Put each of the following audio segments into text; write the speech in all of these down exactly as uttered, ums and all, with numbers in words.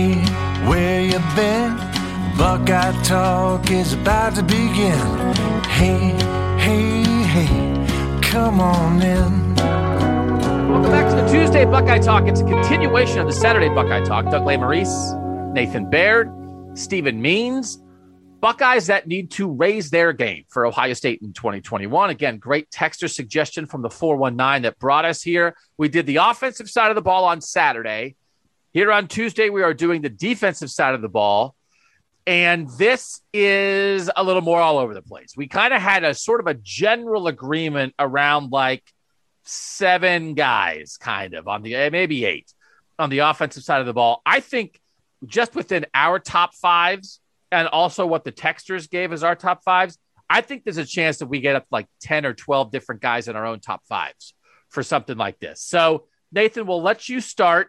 Buckeye talk is about to begin. Hey, hey, hey, come on in. Welcome back to the Tuesday Buckeye Talk. It's a continuation of the Saturday Buckeye Talk. Doug LaMaurice, Nathan Baird, Stephen Means. Buckeyes that need to raise their game for Ohio State in twenty twenty-one. Again, great texter suggestion from the four one nine that brought us here. We did the offensive side of the ball on Saturday. Here on Tuesday, we are doing the defensive side of the ball. And this is a little more all over the place. We kind of had a sort of a general agreement around like seven guys kind of on the, maybe eight on the offensive side of the ball. I think just within our top fives and also what the texters gave as our top fives, I think there's a chance that we get up like ten or twelve different guys in our own top fives for something like this. So Nathan, we'll let you start.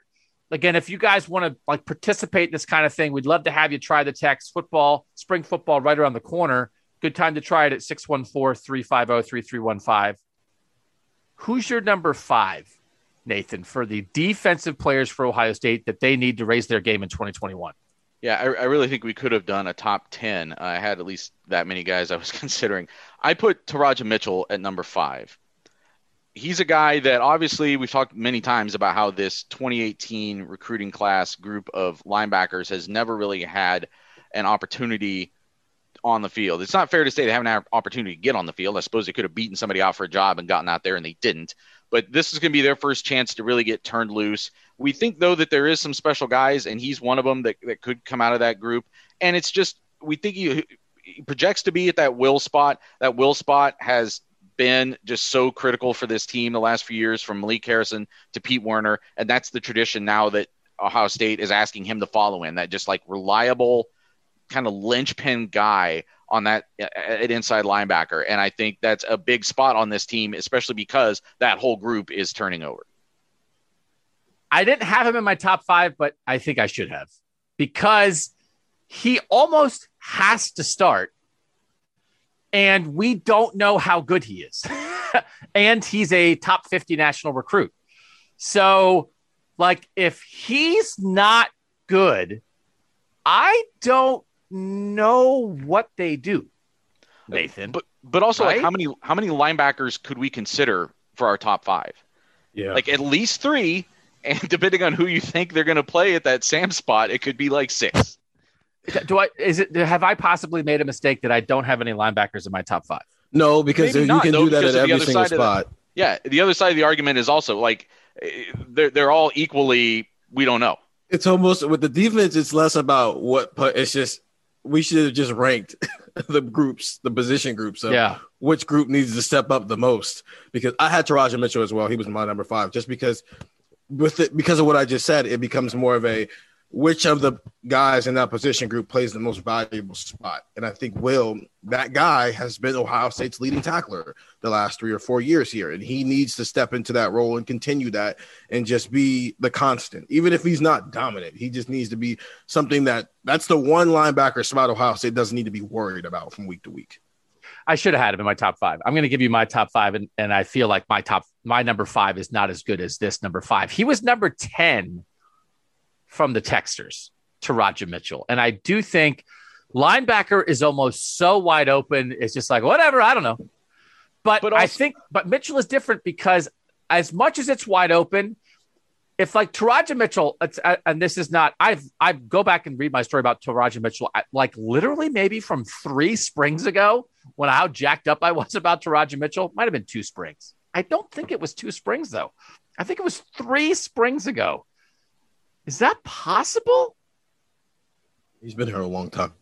Again, if you guys want to like participate in this kind of thing, we'd love to have you try the text. Football, spring football right around the corner. Good time to try it at six one four, three five zero, three three one five. Who's your number five, Nathan, for the defensive players for Ohio State that they need to raise their game in twenty twenty-one? Yeah, I, I really think we could have done a top ten. I had at least that many guys I was considering. I put Taraja Mitchell at number five. He's a guy that obviously we've talked many times about how this twenty eighteen recruiting class group of linebackers has never really had an opportunity on the field. It's not fair to say they haven't had an opportunity to get on the field. I suppose they could have beaten somebody out for a job and gotten out there and they didn't. But this is going to be their first chance to really get turned loose. We think, though, that there is some special guys, and he's one of them that, that could come out of that group. And it's just we think he, he projects to be at that will spot. That will spot has been just so critical for this team the last few years, from Malik Harrison to Pete Werner. And that's the tradition now that Ohio State is asking him to follow in, that just like reliable kind of linchpin guy on that at inside linebacker. And I think that's a big spot on this team, especially because that whole group is turning over. I didn't have him in my top five, but I think I should have, because he almost has to start. And we don't know how good he is. And he's a top fifty national recruit. So, like, if he's not good, I don't know what they do, Nathan. But but also, right? like, how many how many linebackers could we consider for our top five? Yeah. Like, at least three. And depending on who you think they're going to play at that Sam spot, it could be like six. Do I, is it, have I possibly made a mistake that I don't have any linebackers in my top five? No, because Maybe you not, can though, do that at every single spot. The, yeah. The other side of the argument is also like, they're, they're all equally, we don't know. It's almost with the defense. It's less about what, it's just, we should have just ranked the groups, the position groups. Of yeah. Which group needs to step up the most? Because I had Taraja Mitchell as well. He was my number five, just because with it, because of what I just said, it becomes more of a, which of the guys in that position group plays the most valuable spot. And I think Will, that guy has been Ohio State's leading tackler the last three or four years here. And he needs to step into that role and continue that and just be the constant. Even if he's not dominant, he just needs to be something that that's the one linebacker spot Ohio State doesn't need to be worried about from week to week. I should have had him in my top five. I'm going to give you my top five. And, and I feel like my top, my number five is not as good as this number five. He was number ten from the texters, Taraja Mitchell. And I do think linebacker is almost so wide open. It's just like, whatever, I don't know. But, but also, I think, but Mitchell is different because as much as it's wide open, if like Taraja Mitchell, it's, and this is not, I've, I go back and read my story about Taraja Mitchell, I, like literally maybe from three springs ago when how jacked up I was about Taraja Mitchell, might've been two springs. I don't think it was two springs though. I think it was three springs ago. Is that possible? He's been here a long time.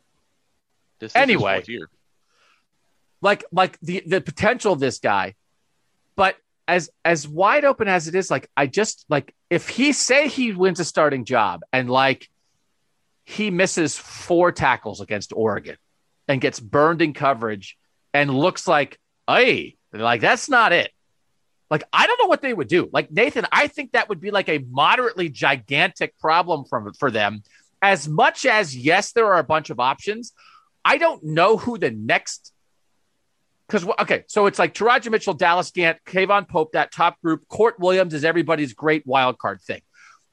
This anyway, like like the, the potential of this guy, but as as wide open as it is, like I just like if he say he wins a starting job and like he misses four tackles against Oregon and gets burned in coverage and looks like, hey, like that's not it. Like, I don't know what they would do. Like, Nathan, I think that would be like a moderately gigantic problem from, for them. As much as, yes, there are a bunch of options, I don't know who the next – because, okay, so it's like Taraja Mitchell, Dallas Gant, Kayvon Pope, that top group. Court Williams is everybody's great wild card thing.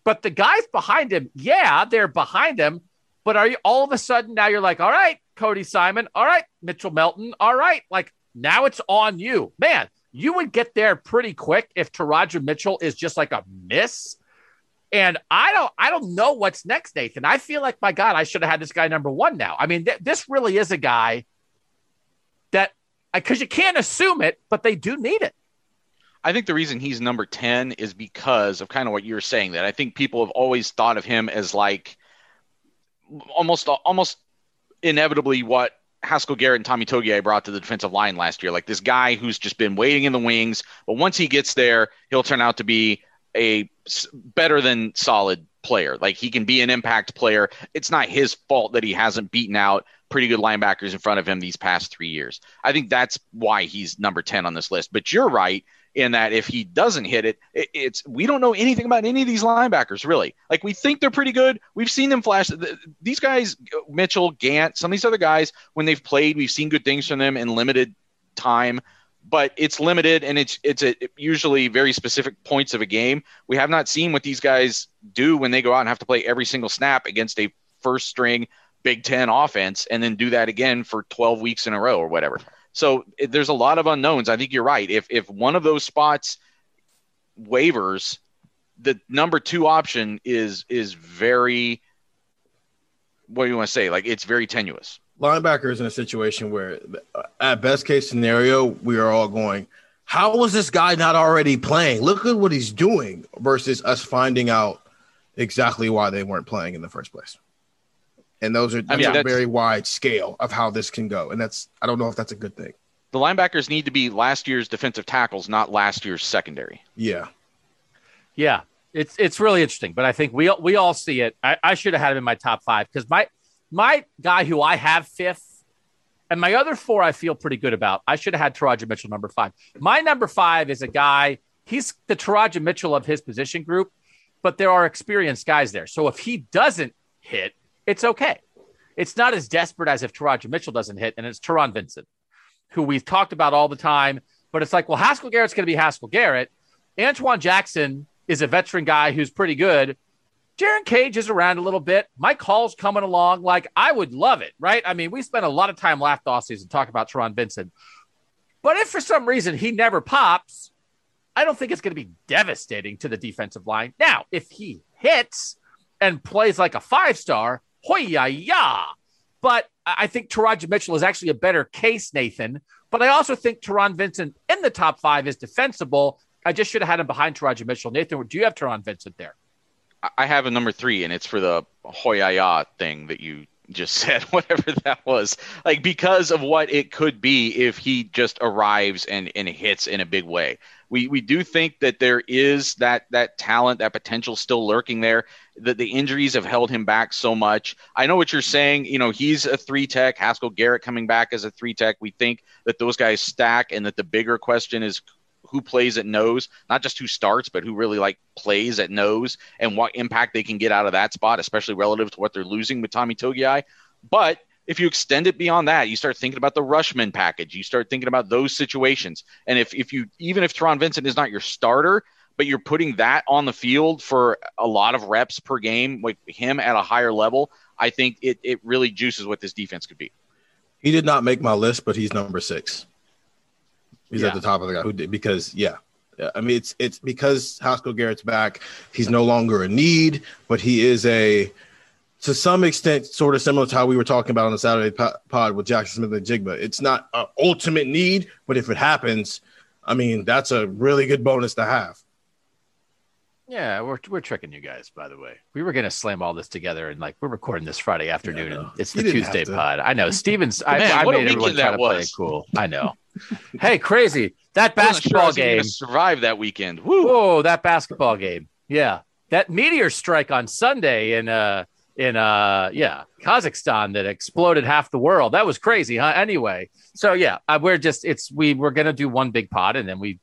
But the guys behind him, yeah, they're behind him. But are you – all of a sudden now you're like, all right, Cody Simon, all right, Mitchell Melton, all right. Like, now it's on you. Man. You would get there pretty quick if Taraja Mitchell is just like a miss. And I don't I don't know what's next, Nathan. I feel like, my God, I should have had this guy number one now. I mean, th- this really is a guy that – because you can't assume it, but they do need it. I think the reason he's number ten is because of kind of what you were saying, that I think people have always thought of him as like almost almost inevitably what – Haskell Garrett and Tommy Togiai brought to the defensive line last year, like this guy who's just been waiting in the wings, but once he gets there, he'll turn out to be a better than solid player. Like he can be an impact player. It's not his fault that he hasn't beaten out pretty good linebackers in front of him these past three years. I think that's why he's number ten on this list, but you're right in that if he doesn't hit it, it it's, we don't know anything about any of these linebackers really. Like we think they're pretty good. We've seen them flash. The, these guys, Mitchell, Gant, some of these other guys, when they've played, we've seen good things from them in limited time, but it's limited. And it's, it's a, usually very specific points of a game. We have not seen what these guys do when they go out and have to play every single snap against a first string Big Ten offense and then do that again for twelve weeks in a row or whatever. So it, there's a lot of unknowns. I think you're right. If if one of those spots waivers, the number two option is is very, what do you want to say? Like it's very tenuous. Linebacker is in a situation where at best case scenario, we are all going, how is this guy not already playing? Look at what he's doing versus us finding out exactly why they weren't playing in the first place. And those are I mean, a very wide scale of how this can go. And that's, I don't know if that's a good thing. The linebackers need to be last year's defensive tackles, not last year's secondary. Yeah. Yeah. It's, it's really interesting, but I think we, we all see it. I, I should have had him in my top five because my, my guy who I have fifth and my other four, I feel pretty good about. I should have had Taraja Mitchell, number five. My number five is a guy. He's the Taraja Mitchell of his position group, but there are experienced guys there. So if he doesn't hit, it's okay. It's not as desperate as if Taraja Mitchell doesn't hit, and it's Teron Vincent, who we've talked about all the time. But it's like, well, Haskell Garrett's going to be Haskell Garrett. Antwuan Jackson is a veteran guy who's pretty good. Jaren Cage is around a little bit. Mike Hall's coming along. Like, I would love it, right? I mean, we spent a lot of time last offseason talking about Teron Vincent. But if for some reason he never pops, I don't think it's going to be devastating to the defensive line. Now, if he hits and plays like a five-star, Hoy-ya-ya. But I think Taraja Mitchell is actually a better case, Nathan. But I also think Teron Vincent in the top five is defensible. I just should have had him behind Taraja Mitchell. Nathan, do you have Teron Vincent there? I have a number three, and it's for the Hoy-ya-ya thing that you just said, whatever that was. Like, because of what it could be if he just arrives and, and hits in a big way. We we do think that there is that that talent, that potential still lurking there, that the injuries have held him back so much. I know what you're saying. You know, he's a three tech, Haskell Garrett coming back as a three tech. We think that those guys stack and that the bigger question is who plays at nose, not just who starts, but who really like plays at nose and what impact they can get out of that spot, especially relative to what they're losing with Tommy Togiai. But if you extend it beyond that, you start thinking about the Rushman package. You start thinking about those situations. And if if you even if Teron Vincent is not your starter, but you're putting that on the field for a lot of reps per game, like him at a higher level, I think it it really juices what this defense could be. He did not make my list, but he's number six. He's yeah. at the top of the guy who did, because, yeah. yeah. I mean, it's it's because Haskell Garrett's back. He's no longer a need, but he is a – to some extent, sort of similar to how we were talking about on the Saturday pod with Jaxon Smith-Njigba. It's not an ultimate need, but if it happens, I mean, that's a really good bonus to have. Yeah, we're we're tricking you guys, by the way. We were going to slam all this together, and, like, we're recording this Friday afternoon, yeah, and it's the Tuesday pod. I know. Steven's – I, Man, I what made a everyone try to was. play it cool. I know. Hey, crazy. That basketball game. Survived that weekend. Woo. Whoa, that basketball game. Yeah. That meteor strike on Sunday in uh, – In, uh, yeah, Kazakhstan that exploded half the world. That was crazy, huh? Anyway, so, yeah, uh, we're just, it's, we were going to do one big pod, and then we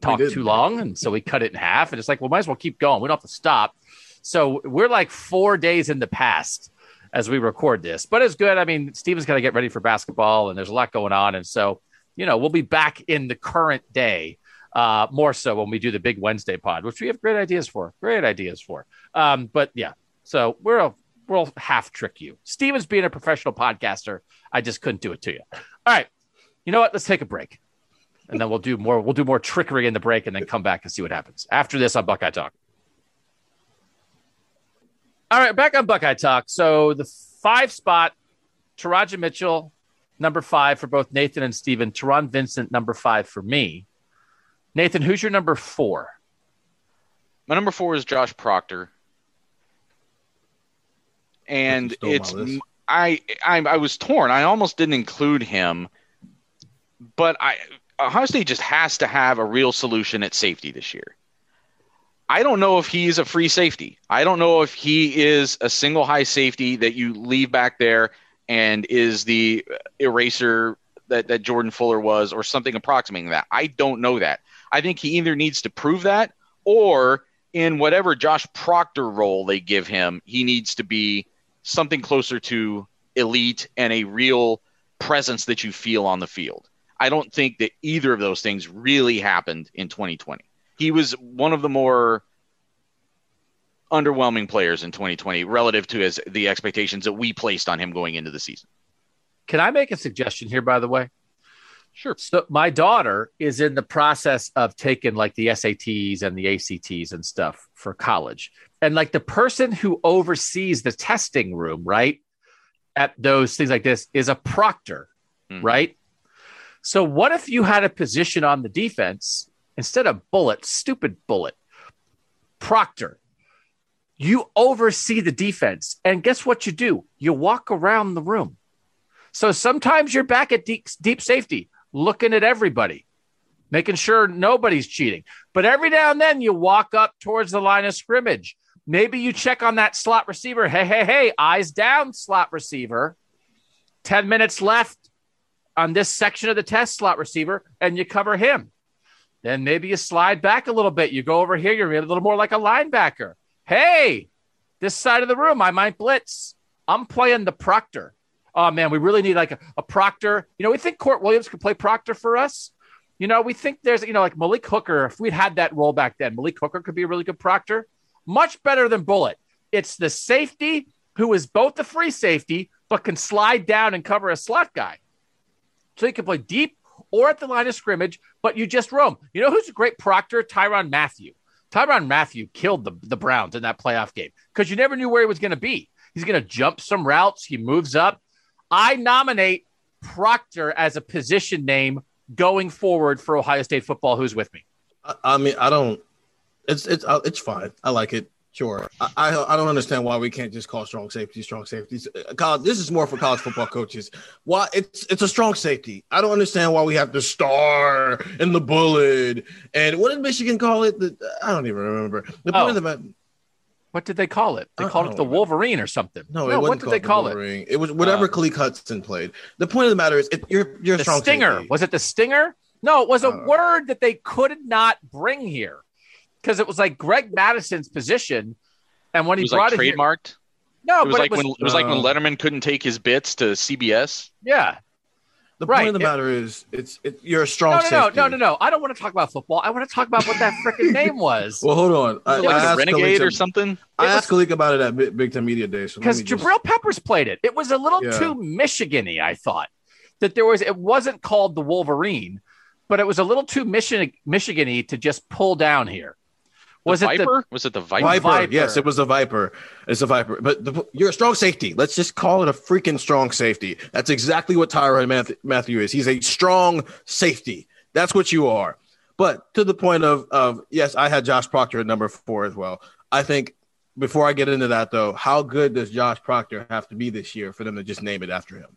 talked we too long. And so we cut it in half, and it's like, well, might as well keep going. We don't have to stop. So we're like four days in the past as we record this, but it's good. I mean, Steven's got to get ready for basketball, and there's a lot going on. And so, you know, we'll be back in the current day, uh, more so when we do the big Wednesday pod, which we have great ideas for, great ideas for. Um, but yeah, so we're a, we'll half trick you. Steven's being a professional podcaster. I just couldn't do it to you. All right. You know what? Let's take a break, and then we'll do more. We'll do more trickery in the break, and then come back and see what happens after this on Buckeye Talk. All right. Back on Buckeye Talk. So the five spot, Taraja Mitchell, number five for both Nathan and Steven. Teron Vincent, number five for me. Nathan, who's your number four? My number four is Josh Proctor. And it's I, I I was torn. I almost didn't include him, but I Ohio State just has to have a real solution at safety this year. I don't know if he's a free safety. I don't know if he is a single high safety that you leave back there and is the eraser that, that Jordan Fuller was, or something approximating that. I don't know that. I think he either needs to prove that, or in whatever Josh Proctor role they give him, he needs to be something closer to elite and a real presence that you feel on the field. I don't think that either of those things really happened in twenty twenty. He was one of the more underwhelming players in twenty twenty relative to his, the expectations that we placed on him going into the season. Can I make a suggestion here, by the way? Sure. So my daughter is in the process of taking like the S A Ts and the A C Ts and stuff for college. And like the person who oversees the testing room, right, at those things like this is a proctor, mm-hmm. right? So what if you had a position on the defense instead of bullet, stupid bullet, proctor? You oversee the defense. And guess what you do? You walk around the room. So sometimes you're back at deep, deep safety, looking at everybody, making sure nobody's cheating. But every now and then you walk up towards the line of scrimmage. Maybe you check on that slot receiver. Hey, hey, hey, eyes down, slot receiver. ten minutes left on this section of the test, slot receiver, and you cover him. Then maybe you slide back a little bit. You go over here. You're a little more like a linebacker. Hey, this side of the room, I might blitz. I'm playing the proctor. Oh, man, we really need like a, a proctor. You know, we think Court Williams could play proctor for us. You know, we think there's, you know, like Malik Hooker. If we'd had that role back then, Malik Hooker could be a really good proctor. Much better than bullet. It's the safety who is both the free safety, but can slide down and cover a slot guy. So you can play deep or at the line of scrimmage, but you just roam. You know who's a great proctor? Tyrann Mathieu. Tyrann Mathieu killed the, the Browns in that playoff game because you never knew where he was going to be. He's going to jump some routes. He moves up. I nominate Proctor as a position name going forward for Ohio State football. Who's with me? I, I mean, I don't. It's it's it's fine. I like it. Sure. I, I I don't understand why we can't just call strong safeties strong safeties. College, this is more for college football coaches. Why it's it's a strong safety. I don't understand why we have the star and the bullet and what did Michigan call it? The, I don't even remember. The point oh. of the matter. What did they call it? They called it the Wolverine or something. No, no it what did they call Wolverine. it? It was whatever um, Khalil Hudson played. The point of the matter is, it, you're you're the strong stinger. Safety. Was it the stinger? No, it was a uh, word that they could not bring here because it was like Greg Madison's position, and when he brought like it trademarked. Here, no, it was but like it was, when, it was uh, like when Letterman couldn't take his bits to C B S. Yeah, The right. point of the it, matter is, it's it, you're a strong. No, no, safety. no, no, no, no. I don't want to talk about football. I want to talk about what that freaking name was. Well, hold on. I, like I a renegade Kalika, or something. I asked Kalika about it at Big, Big Ten Media Day. So because me Jabril just... Peppers played it. It was a little yeah. too Michigan-y, I thought. That there was. It wasn't called the Wolverine, but it was a little too Michigan Michigan-y to just pull down here. Was the it Viper? The, was it the Viper? Viper? Viper? Yes, it was the Viper. It's the Viper. But the, you're a strong safety. Let's just call it a freaking strong safety. That's exactly what Tyrann Mathieu is. He's a strong safety. That's what you are. But to the point of, of yes, I had Josh Proctor at number four as well. I think before I get into that, though, how good does Josh Proctor have to be this year for them to just name it after him?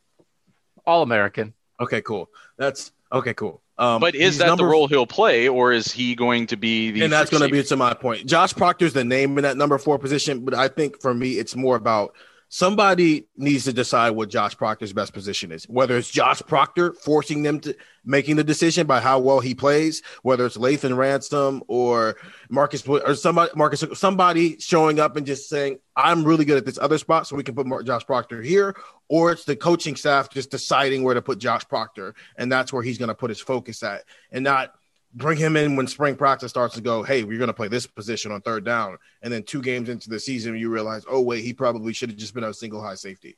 All-American. Okay, cool. That's – okay, cool. Um, but is that the role he'll play, or is he going to be the? And that's going to be to my point. Josh Proctor's the name in that number four position, but I think for me, it's more about somebody needs to decide what Josh Proctor's best position is. Whether it's Josh Proctor forcing them to making the decision by how well he plays, whether it's Lathan Ransom or Marcus or somebody, Marcus, somebody showing up and just saying, "I'm really good at this other spot, so we can put Josh Proctor here." Or it's the coaching staff just deciding where to put Josh Proctor, and that's where he's going to put his focus at, and not bring him in when spring practice starts to go, hey, we're going to play this position on third down, and then two games into the season, you realize, oh, wait, he probably should have just been a single high safety.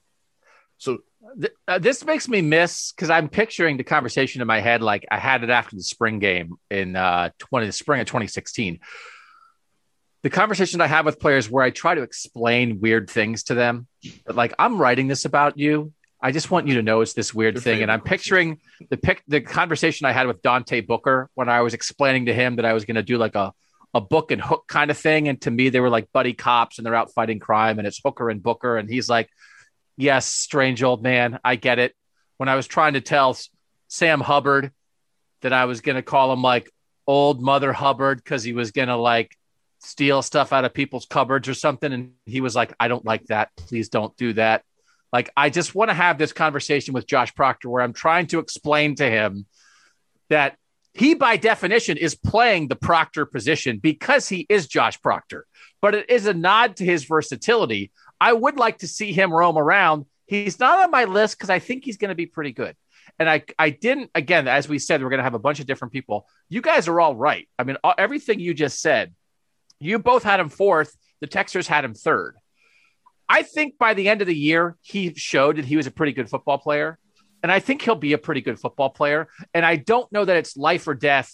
So th- uh, this makes me miss, because I'm picturing the conversation in my head like I had it after the spring game in uh, twenty the spring of twenty sixteen. The conversation I have with players where I try to explain weird things to them, but like, I'm writing this about you. I just want you to know it's this weird Your thing. And I'm picturing the pic, the conversation I had with Dante Booker when I was explaining to him that I was going to do like a, a book and hook kind of thing. And to me, they were like buddy cops and they're out fighting crime and it's Hooker and Booker. And he's like, yes, strange old man. I get it. When I was trying to tell Sam Hubbard that I was going to call him like old Mother Hubbard, 'cause he was going to like steal stuff out of people's cupboards or something. And he was like, I don't like that. Please don't do that. Like, I just want to have this conversation with Josh Proctor where I'm trying to explain to him that he, by definition, is playing the Proctor position because he is Josh Proctor, but it is a nod to his versatility. I would like to see him roam around. He's not on my list because I think he's going to be pretty good. And I, I didn't, again, as we said, we're going to have a bunch of different people. You guys are all right. I mean, all, everything you just said, you both had him fourth. The Texers had him third. I think by the end of the year, he showed that he was a pretty good football player. And I think he'll be a pretty good football player. And I don't know that it's life or death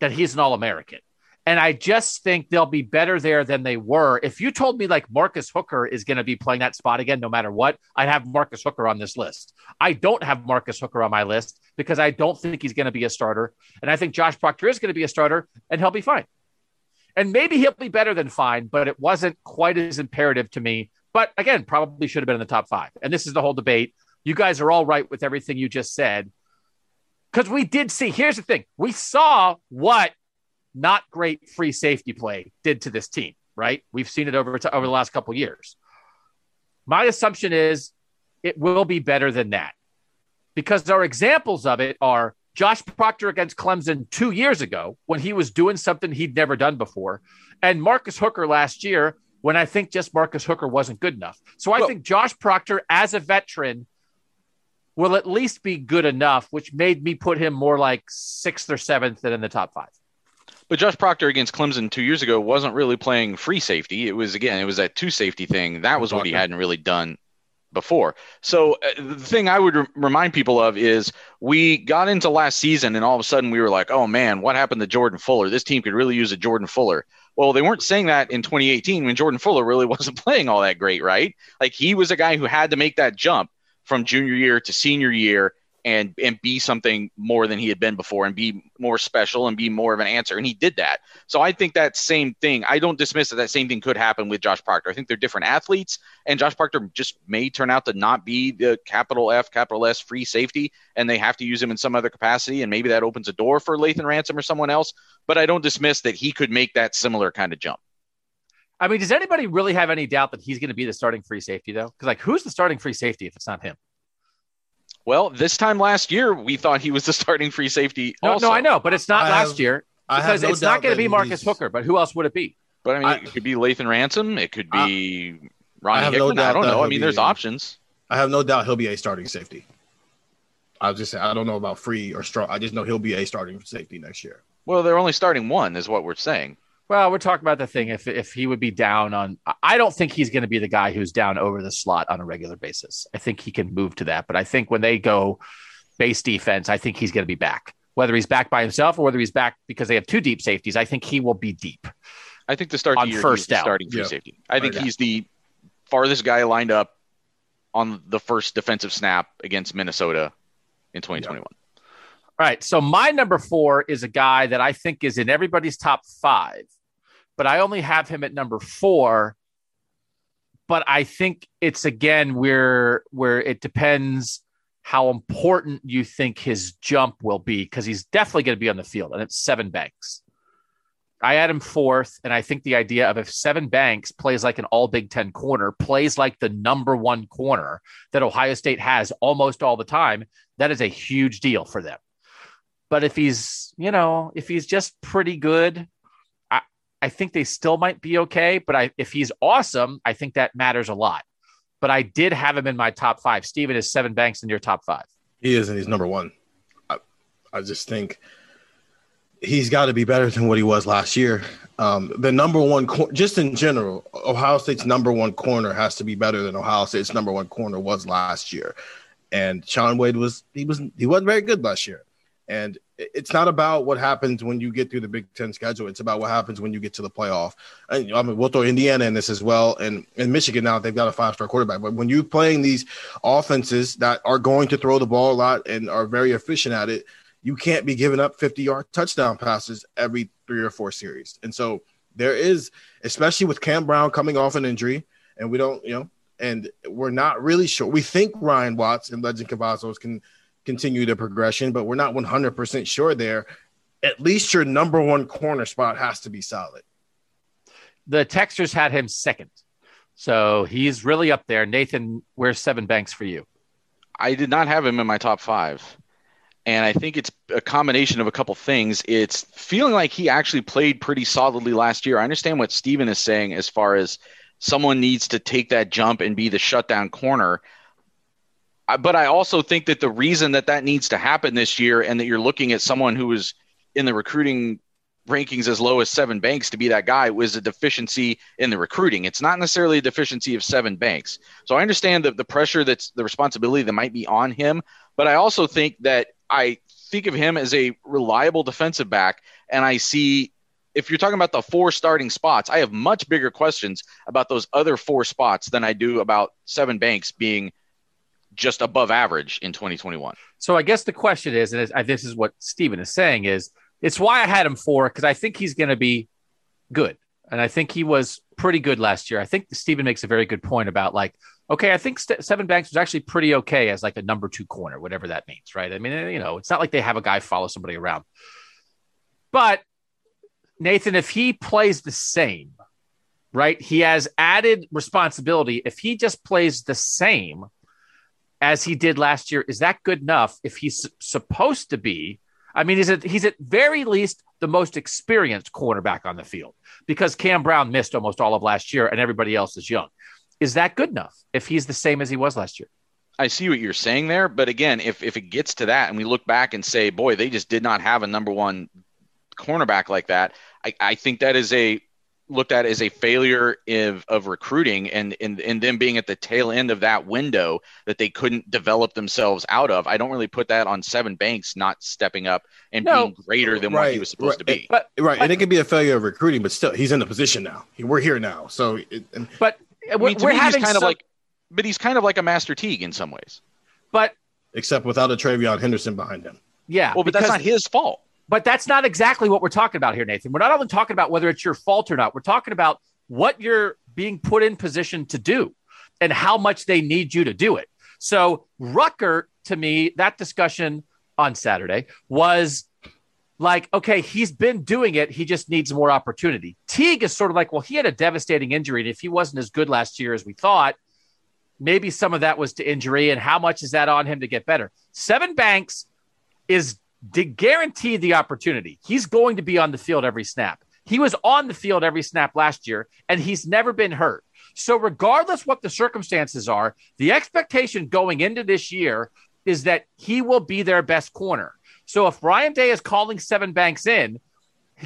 that he's an All-American. And I just think they'll be better there than they were. If you told me like Marcus Hooker is going to be playing that spot again, no matter what, I'd have Marcus Hooker on this list. I don't have Marcus Hooker on my list because I don't think he's going to be a starter. And I think Josh Proctor is going to be a starter and he'll be fine. And maybe he'll be better than fine, but it wasn't quite as imperative to me. But again, probably should have been in the top five. And this is the whole debate. You guys are all right with everything you just said. Because we did see, here's the thing. We saw what not great free safety play did to this team, right? We've seen it over, to, over the last couple of years. My assumption is it will be better than that. Because our examples of it are Josh Proctor against Clemson two years ago when he was doing something he'd never done before. And Marcus Hooker last year when I think just Marcus Hooker wasn't good enough. So I well, think Josh Proctor as a veteran will at least be good enough, which made me put him more like sixth or seventh than in the top five. But Josh Proctor against Clemson two years ago wasn't really playing free safety. It was, again, it was that two safety thing. That was what he hadn't really done before. So uh, the thing I would re- remind people of is we got into last season and all of a sudden we were like, oh man, what happened to Jordan Fuller? This team could really use a Jordan Fuller. Well, they weren't saying that in twenty eighteen when Jordan Fuller really wasn't playing all that great, right? Like he was a guy who had to make that jump from junior year to senior year and, and be something more than he had been before and be more special and be more of an answer. And he did that. So I think that same thing, I don't dismiss that that same thing could happen with Josh Proctor. I think they're different athletes and Josh Proctor just may turn out to not be the capital F, capital S free safety. And they have to use him in some other capacity. And maybe that opens a door for Lathan Ransom or someone else, but I don't dismiss that he could make that similar kind of jump. I mean, does anybody really have any doubt that he's going to be the starting free safety though? Cause like, who's the starting free safety if it's not him? Well, this time last year, we thought he was the starting free safety. No, also. no, I know, but it's not I last have, year because no it's not going to be Marcus Hooker. But who else would it be? But I mean, I, it could be Lathan Ransom. It could be I, Ronnie I Hickman. No I don't know. I mean, there's a, options. I have no doubt he'll be a starting safety. I was just saying, I don't know about free or strong. I just know he'll be a starting safety next year. Well, they're only starting one is what we're saying. Well, we're talking about the thing. If if he would be down on – I don't think he's going to be the guy who's down over the slot on a regular basis. I think he can move to that. But I think when they go base defense, I think he's going to be back. Whether he's back by himself or whether he's back because they have two deep safeties, I think he will be deep. I think to start the year, he's the starting free safety. I think he's the farthest guy lined up on the first defensive snap against Minnesota in twenty twenty-one. Yep. All right. So my number four is a guy that I think is in everybody's top five, but I only have him at number four. But I think it's, again, where, where it depends how important you think his jump will be, because he's definitely going to be on the field, and it's Sevyn Banks. I had him fourth, and I think the idea of if Sevyn Banks plays like an all Big Ten corner, plays like the number one corner that Ohio State has almost all the time, that is a huge deal for them. But if he's, you know, if he's just pretty good, I, I think they still might be okay. But I, if he's awesome, I think that matters a lot. But I did have him in my top five. Steven, is Sevyn Banks in your top five? He is, and he's number one. I, I just think he's got to be better than what he was last year. Um, the number one cor- – just in general, Ohio State's number one corner has to be better than Ohio State's number one corner was last year. And Sean Wade was – he wasn't he wasn't very good last year. And it's not about what happens when you get through the Big Ten schedule. It's about what happens when you get to the playoff. And I mean, we'll throw Indiana in this as well. And in Michigan now, they've got a five-star quarterback. But when you're playing these offenses that are going to throw the ball a lot and are very efficient at it, you can't be giving up fifty-yard touchdown passes every three or four series. And so there is, especially with Cam Brown coming off an injury, and we don't, you know, and we're not really sure. We think Ryan Watts and Legend Cavazos can continue their progression, but we're not one hundred percent sure there. At least your number one corner spot has to be solid. The texters had him second. So he's really up there. Nathan, where's Sevyn Banks for you? I did not have him in my top five. And I think it's a combination of a couple things. It's feeling like he actually played pretty solidly last year. I understand what Steven is saying as far as someone needs to take that jump and be the shutdown corner. But I also think that the reason that that needs to happen this year, and that you're looking at someone who is in the recruiting rankings as low as Sevyn Banks to be that guy, was a deficiency in the recruiting. It's not necessarily a deficiency of Sevyn Banks. So I understand the, the pressure, that's the responsibility that might be on him. But I also think that I think of him as a reliable defensive back, and I see, if you're talking about the four starting spots, I have much bigger questions about those other four spots than I do about Sevyn Banks being just above average in twenty twenty-one. So I guess the question is, and this is what Steven is saying, is it's why I had him for, because I think he's going to be good. And I think he was pretty good last year. I think Steven makes a very good point about, like, okay, I think St- Sevyn Banks was actually pretty okay as like a number two corner, whatever that means, right? I mean, you know, it's not like they have a guy follow somebody around. But, Nathan, if he plays the same, right, he has added responsibility. If he just plays the same as he did last year, is that good enough if he's su- supposed to be? I mean, he's at, he's at very least the most experienced cornerback on the field, because Cam Brown missed almost all of last year and everybody else is young. Is that good enough if he's the same as he was last year? I see what you're saying there. But again, if, if it gets to that and we look back and say, boy, they just did not have a number one cornerback like that, I, I think that is a looked at as a failure of, of recruiting and, and, and them being at the tail end of that window that they couldn't develop themselves out of. I don't really put that on Sevyn Banks not stepping up and no, being greater than right, what he was supposed right, to be. But, right. But, and it could be a failure of recruiting, but still, he's in the position now. We're here now. So, it, and, but, I mean, we're me, having kind some... of like, but he's kind of like a Master Teague in some ways, but except without a Travion Henderson behind him. Yeah, well, but because, that's not his fault. But that's not exactly what we're talking about here, Nathan. We're not only talking about whether it's your fault or not. We're talking about what you're being put in position to do, and how much they need you to do it. So Rucker, to me, that discussion on Saturday was like, okay, he's been doing it. He just needs more opportunity. Teague is sort of like, well, he had a devastating injury, and if he wasn't as good last year as we thought, maybe some of that was to injury, and how much is that on him to get better? Sevyn Banks is guaranteed the opportunity. He's going to be on the field every snap. He was on the field every snap last year, and he's never been hurt. So regardless what the circumstances are, the expectation going into this year is that he will be their best corner. So if Ryan Day is calling Sevyn Banks in,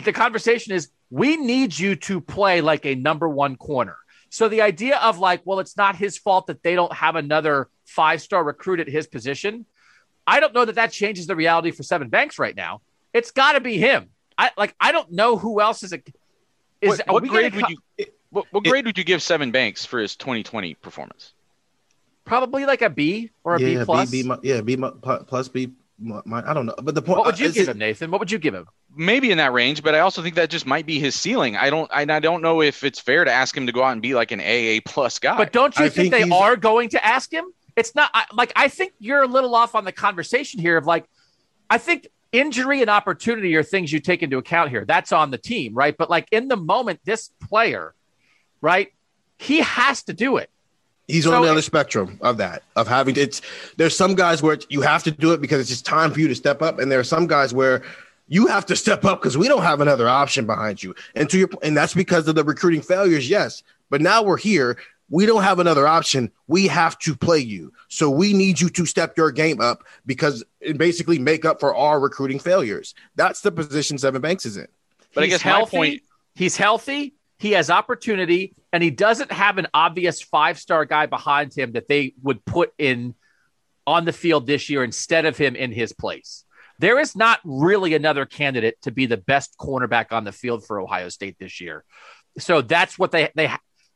the conversation is, we need you to play like a number one corner. So the idea of like, well, it's not his fault that they don't have another five-star recruit at his position. I don't know that that changes the reality for Sevyn Banks right now. It's got to be him. I like, I don't know who else is. A, is what, what grade would co- you? It, what, what it, grade would you give Sevyn Banks for his twenty twenty performance? Probably like a B or a yeah, B plus. B, B, yeah, B plus B. My, I don't know. But the point. What would you uh, give him, Nathan? What would you give him? Maybe in that range, but I also think that just might be his ceiling. I don't. I, I don't know if it's fair to ask him to go out and be like an A A plus guy. But don't you I think, think they are going to ask him? It's not I, like I think you're a little off on the conversation here. Of like, I think. Injury and opportunity are things you take into account here. That's on the team, right? But like in the moment, this player, right, he has to do it. He's so on the other spectrum of that, of having to, it's, there's some guys where you have to do it because it's just time for you to step up. And there are some guys where you have to step up because we don't have another option behind you. And to your, and that's because of the recruiting failures. Yes. But now we're here. We don't have another option. We have to play you. So we need you to step your game up because it basically make up for our recruiting failures. That's the position Sevyn Banks is in. But he's I guess healthy, my point. He's healthy. He has opportunity. And he doesn't have an obvious five-star guy behind him that they would put in on the field this year instead of him in his place. There is not really another candidate to be the best cornerback on the field for Ohio State this year. So that's what they they.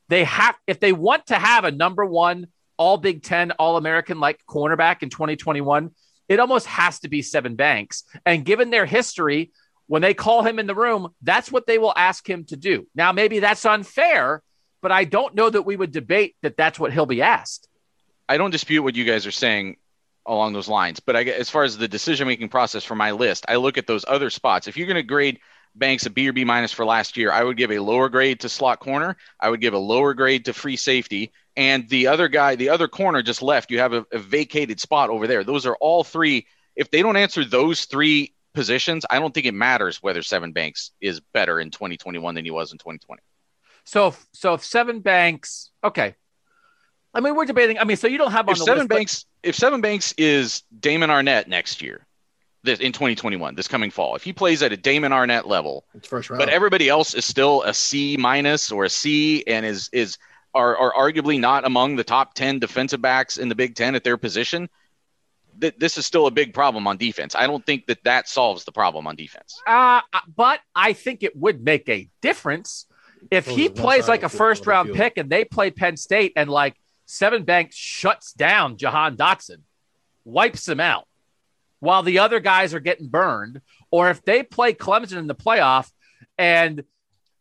They have, if they want to have a number one, all Big Ten, all American like cornerback in twenty twenty-one, it almost has to be Sevyn Banks. And given their history, when they call him in the room, that's what they will ask him to do. Now, maybe that's unfair, but I don't know that we would debate that that's what he'll be asked. I don't dispute what you guys are saying along those lines, but I, as far as the decision-making process for my list, I look at those other spots. If you're going to grade Banks a B or B minus for last year, I would give a lower grade to slot corner. I would give a lower grade to free safety. And the other guy, the other corner just left. You have a, a vacated spot over there. Those are all three. If they don't answer those three positions, I don't think it matters whether Sevyn Banks is better in twenty twenty-one than he was in twenty twenty. So, if, so if Sevyn Banks, okay. I mean, we're debating. I mean, so you don't have on if the Sevyn list, Banks, but- if Sevyn Banks is Damon Arnette next year, This, in twenty twenty-one, this coming fall, if he plays at a Damon Arnette level, it's first round. But everybody else is still a C minus or a C and is is are, are arguably not among the top ten defensive backs in the Big Ten at their position, th- this is still a big problem on defense. I don't think that that solves the problem on defense. Uh, but I think it would make a difference if he plays like a first round pick and they play Penn State and like Sevyn Banks shuts down Jahan Dotson, wipes him out, while the other guys are getting burned, or if they play Clemson in the playoff and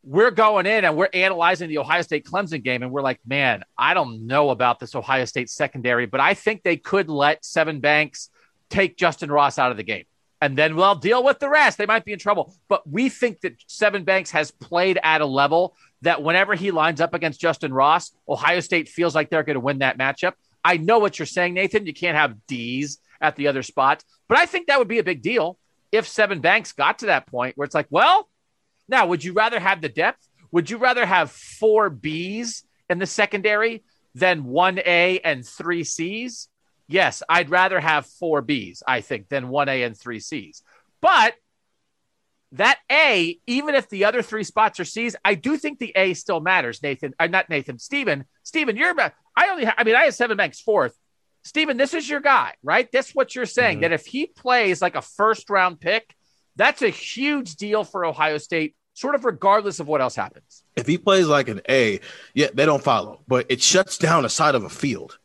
we're going in and we're analyzing the Ohio State Clemson game. And we're like, man, I don't know about this Ohio State secondary, but I think they could let Sevyn Banks take Justyn Ross out of the game. And then we'll deal with the rest. They might be in trouble, but we think that Sevyn Banks has played at a level that whenever he lines up against Justyn Ross, Ohio State feels like they're going to win that matchup. I know what you're saying, Nathan. You can't have D's at the other spot. But I think that would be a big deal if Sevyn Banks got to that point where it's like, well, now would you rather have the depth? Would you rather have four B's in the secondary than one A and three C's? Yes, I'd rather have four B's, I think, than one A and three C's. But that A, even if the other three spots are C's, I do think the A still matters, Nathan. Uh, not Nathan, Stephen. Stephen, you're about, I only, ha- I mean, I have Sevyn Banks fourth. Stephen, this is your guy, right? That's what you're saying, mm-hmm. that if he plays like a first-round pick, that's a huge deal for Ohio State, sort of regardless of what else happens. If he plays like an A, yeah, they don't follow, but it shuts down a side of a field,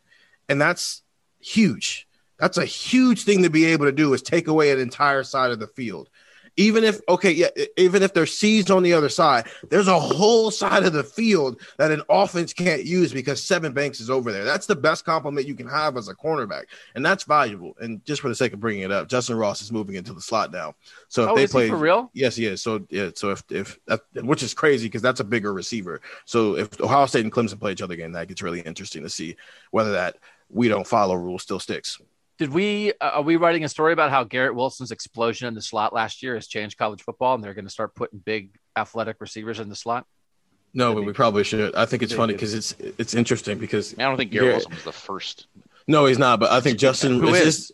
and that's huge. That's a huge thing to be able to do is take away an entire side of the field. Even if, okay, yeah, even if they're seized on the other side, there's a whole side of the field that an offense can't use because Sevyn Banks is over there. That's the best compliment you can have as a cornerback, and that's valuable. And just for the sake of bringing it up, Justyn Ross is moving into the slot now. So if oh, they is play, he for real? Yes, he is. So yeah, so if if that, which is crazy because that's a bigger receiver. So if Ohio State and Clemson play each other again, that gets really interesting to see whether that we don't follow rule still sticks. Did we uh, are we writing a story about how Garrett Wilson's explosion in the slot last year has changed college football and they're going to start putting big athletic receivers in the slot? No, That'd but we probably should. I think it's funny because it's it's interesting because I don't think Garrett, Garrett Wilson was the first. No, he's not. But I think Justyn. Who is? Is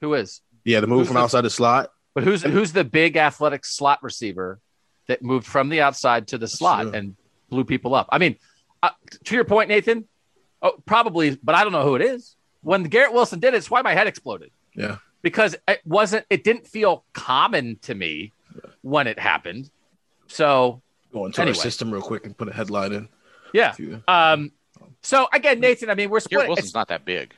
Who is? Yeah, the move who's from the, outside the slot. But who's who's the big athletic slot receiver that moved from the outside to the slot and blew people up? I mean, uh, to your point, Nathan, oh, probably, but I don't know who it is. When Garrett Wilson did it, it's why my head exploded. Yeah. Because it wasn't, it didn't feel common to me when it happened. So go into anyway. Our system real quick and put a headline in. Yeah. Um. So again, Nathan, I mean, we're split. Garrett Wilson's it's, not that big.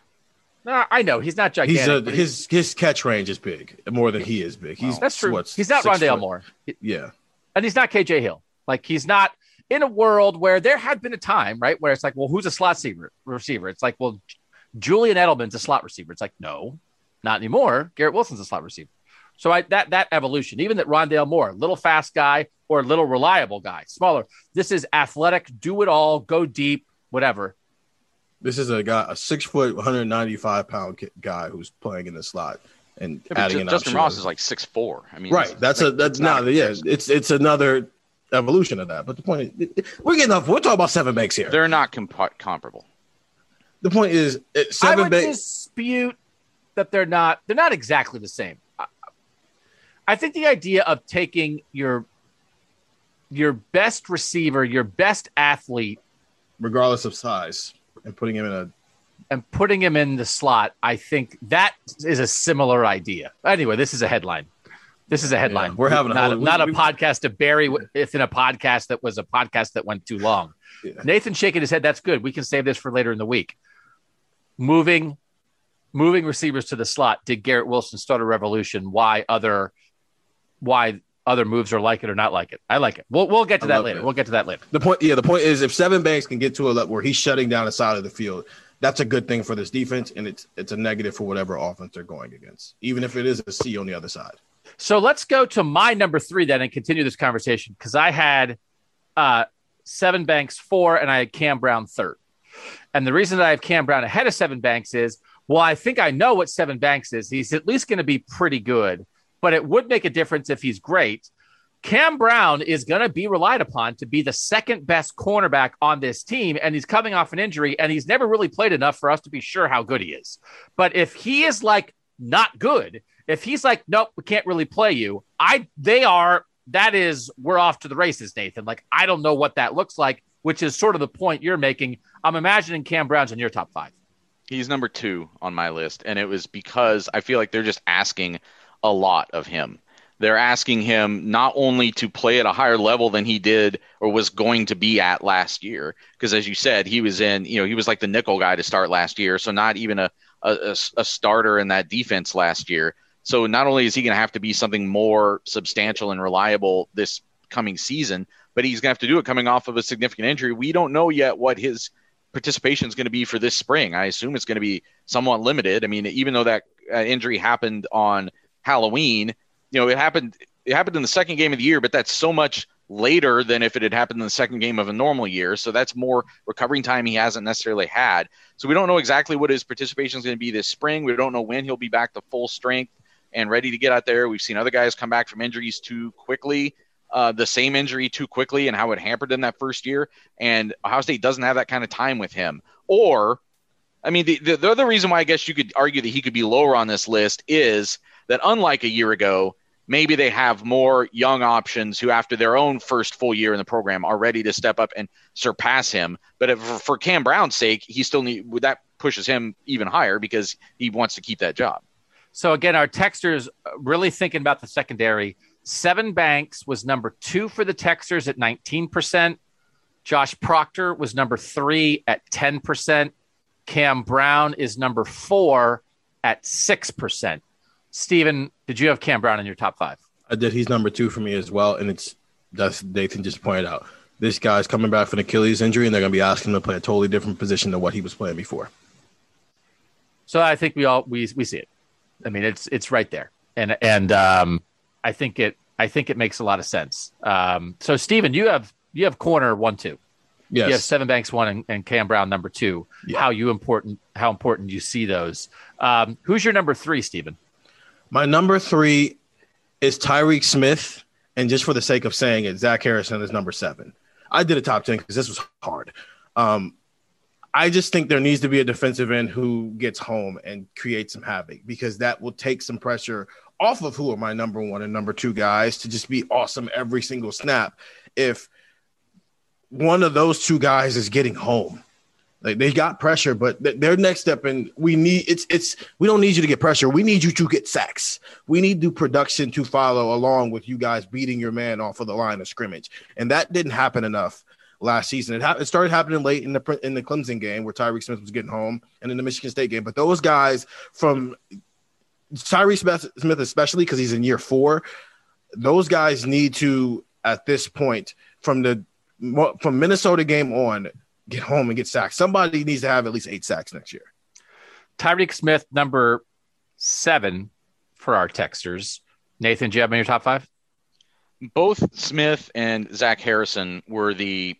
No, I know he's not gigantic. He's a, his he's, his catch range is big, more than he is big. He's that's true. He's not Rondale foot. Moore. Yeah. And he's not K J Hill. Like he's not in a world where there had been a time, right, where it's like, well, who's a slot receiver? It's like, well, Julian Edelman's a slot receiver. It's like, no, not anymore. Garrett Wilson's a slot receiver. So I, that that evolution, even that Rondale Moore, little fast guy or little reliable guy, smaller. This is athletic, do it all, go deep, whatever. This is a guy, a six foot, one hundred ninety-five pound guy who's playing in the slot and yeah, adding an option. Justyn Ross is like six four. I mean, right? That's like, a that's not. Nah, yeah, it's it's another evolution of that. But the point is, we're getting off. We're talking about Sevyn Banks here. They're not comp- comparable. The point is, it, Sevyn I would ba- dispute that they're not. They're not exactly the same. I, I think the idea of taking your your best receiver, your best athlete, regardless of size. And putting him in a and putting him in the slot, I think that is a similar idea. Anyway, this is a headline. This is a headline. Yeah, we're having not a, whole, a, not we, a we, podcast to bury if in a podcast that was a podcast that went too long. Yeah. Nathan shaking his head. That's good. We can save this for later in the week. Moving, moving receivers to the slot. Did Garrett Wilson start a revolution? Why other, why other moves are like it or not like it. I like it. We'll we'll get to that later. It. We'll get to that later. The point, yeah, the point is if Sevyn Banks can get to a level where he's shutting down the side of the field, that's a good thing for this defense, and it's it's a negative for whatever offense they're going against, even if it is a C on the other side. So let's go to my number three then and continue this conversation because I had uh, Sevyn Banks four and I had Cam Brown third. And the reason that I have Cam Brown ahead of Sevyn Banks is, well, I think I know what Sevyn Banks is. He's at least going to be pretty good. But it would make a difference if he's great. Cam Brown is going to be relied upon to be the second best cornerback on this team, and he's coming off an injury, and he's never really played enough for us to be sure how good he is. But if he is, like, not good, if he's like, nope, we can't really play you, I they are, that is, we're off to the races, Nathan. Like, I don't know what that looks like, which is sort of the point you're making. I'm imagining Cam Brown's in your top five. He's number two on my list, and it was because I feel like they're just asking – a lot of him. They're asking him not only to play at a higher level than he did or was going to be at last year, because as you said, he was in, you know, he was like the nickel guy to start last year. So not even a, a, a starter in that defense last year. So not only is he going to have to be something more substantial and reliable this coming season, but he's going to have to do it coming off of a significant injury. We don't know yet what his participation is going to be for this spring. I assume it's going to be somewhat limited. I mean, even though that uh, injury happened on Halloween, you know, it happened it happened in the second game of the year, but that's so much later than if it had happened in the second game of a normal year. So that's more recovering time he hasn't necessarily had. So we don't know exactly what his participation is going to be this spring. We don't know when he'll be back to full strength and ready to get out there. We've seen other guys come back from injuries too quickly, uh, the same injury too quickly, and how it hampered them that first year. And Ohio State doesn't have that kind of time with him. Or, I mean, the, the, the other reason why I guess you could argue that he could be lower on this list is that unlike a year ago, maybe they have more young options who after their own first full year in the program are ready to step up and surpass him. But if, for Cam Brown's sake, he still need that pushes him even higher because he wants to keep that job. So again, our texters really thinking about the secondary. Sevyn Banks was number two for the texters at nineteen percent. Josh Proctor was number three at ten percent. Cam Brown is number four at six percent. Stephen, did you have Cam Brown in your top five? I did. He's number two for me as well, and it's that's Nathan just pointed out. This guy's coming back from an Achilles injury, and they're going to be asking him to play a totally different position than what he was playing before. So I think we all we we see it. I mean, it's it's right there, and and um, I think it I think it makes a lot of sense. Um, so Stephen, you have you have corner one two. Yes. You have Sevyn Banks one and, and Cam Brown number two. Yeah. How you important how important you see those? Um, who's your number three, Stephen? My number three is Tyreke Smith, and just for the sake of saying it, Zach Harrison is number seven. I did a top ten because this was hard. Um, I just think there needs to be a defensive end who gets home and creates some havoc, because that will take some pressure off of who are my number one and number two guys to just be awesome every single snap. If one of those two guys is getting home, like, they got pressure, but th- their next step, and we need it's it's we don't need you to get pressure. We need you to get sacks. We need the production to follow along with you guys beating your man off of the line of scrimmage, and that didn't happen enough last season. It, ha- it started happening late in the in the Clemson game where Tyreke Smith was getting home, and in the Michigan State game. But those guys from Tyreke Smith, especially because he's in year four, those guys need to, at this point, from the from Minnesota game on, get home and get sacks. Somebody needs to have at least eight sacks next year. Tyreke Smith, number seven for our texters. Nathan, do you have him in your top five? Both Smith and Zach Harrison were the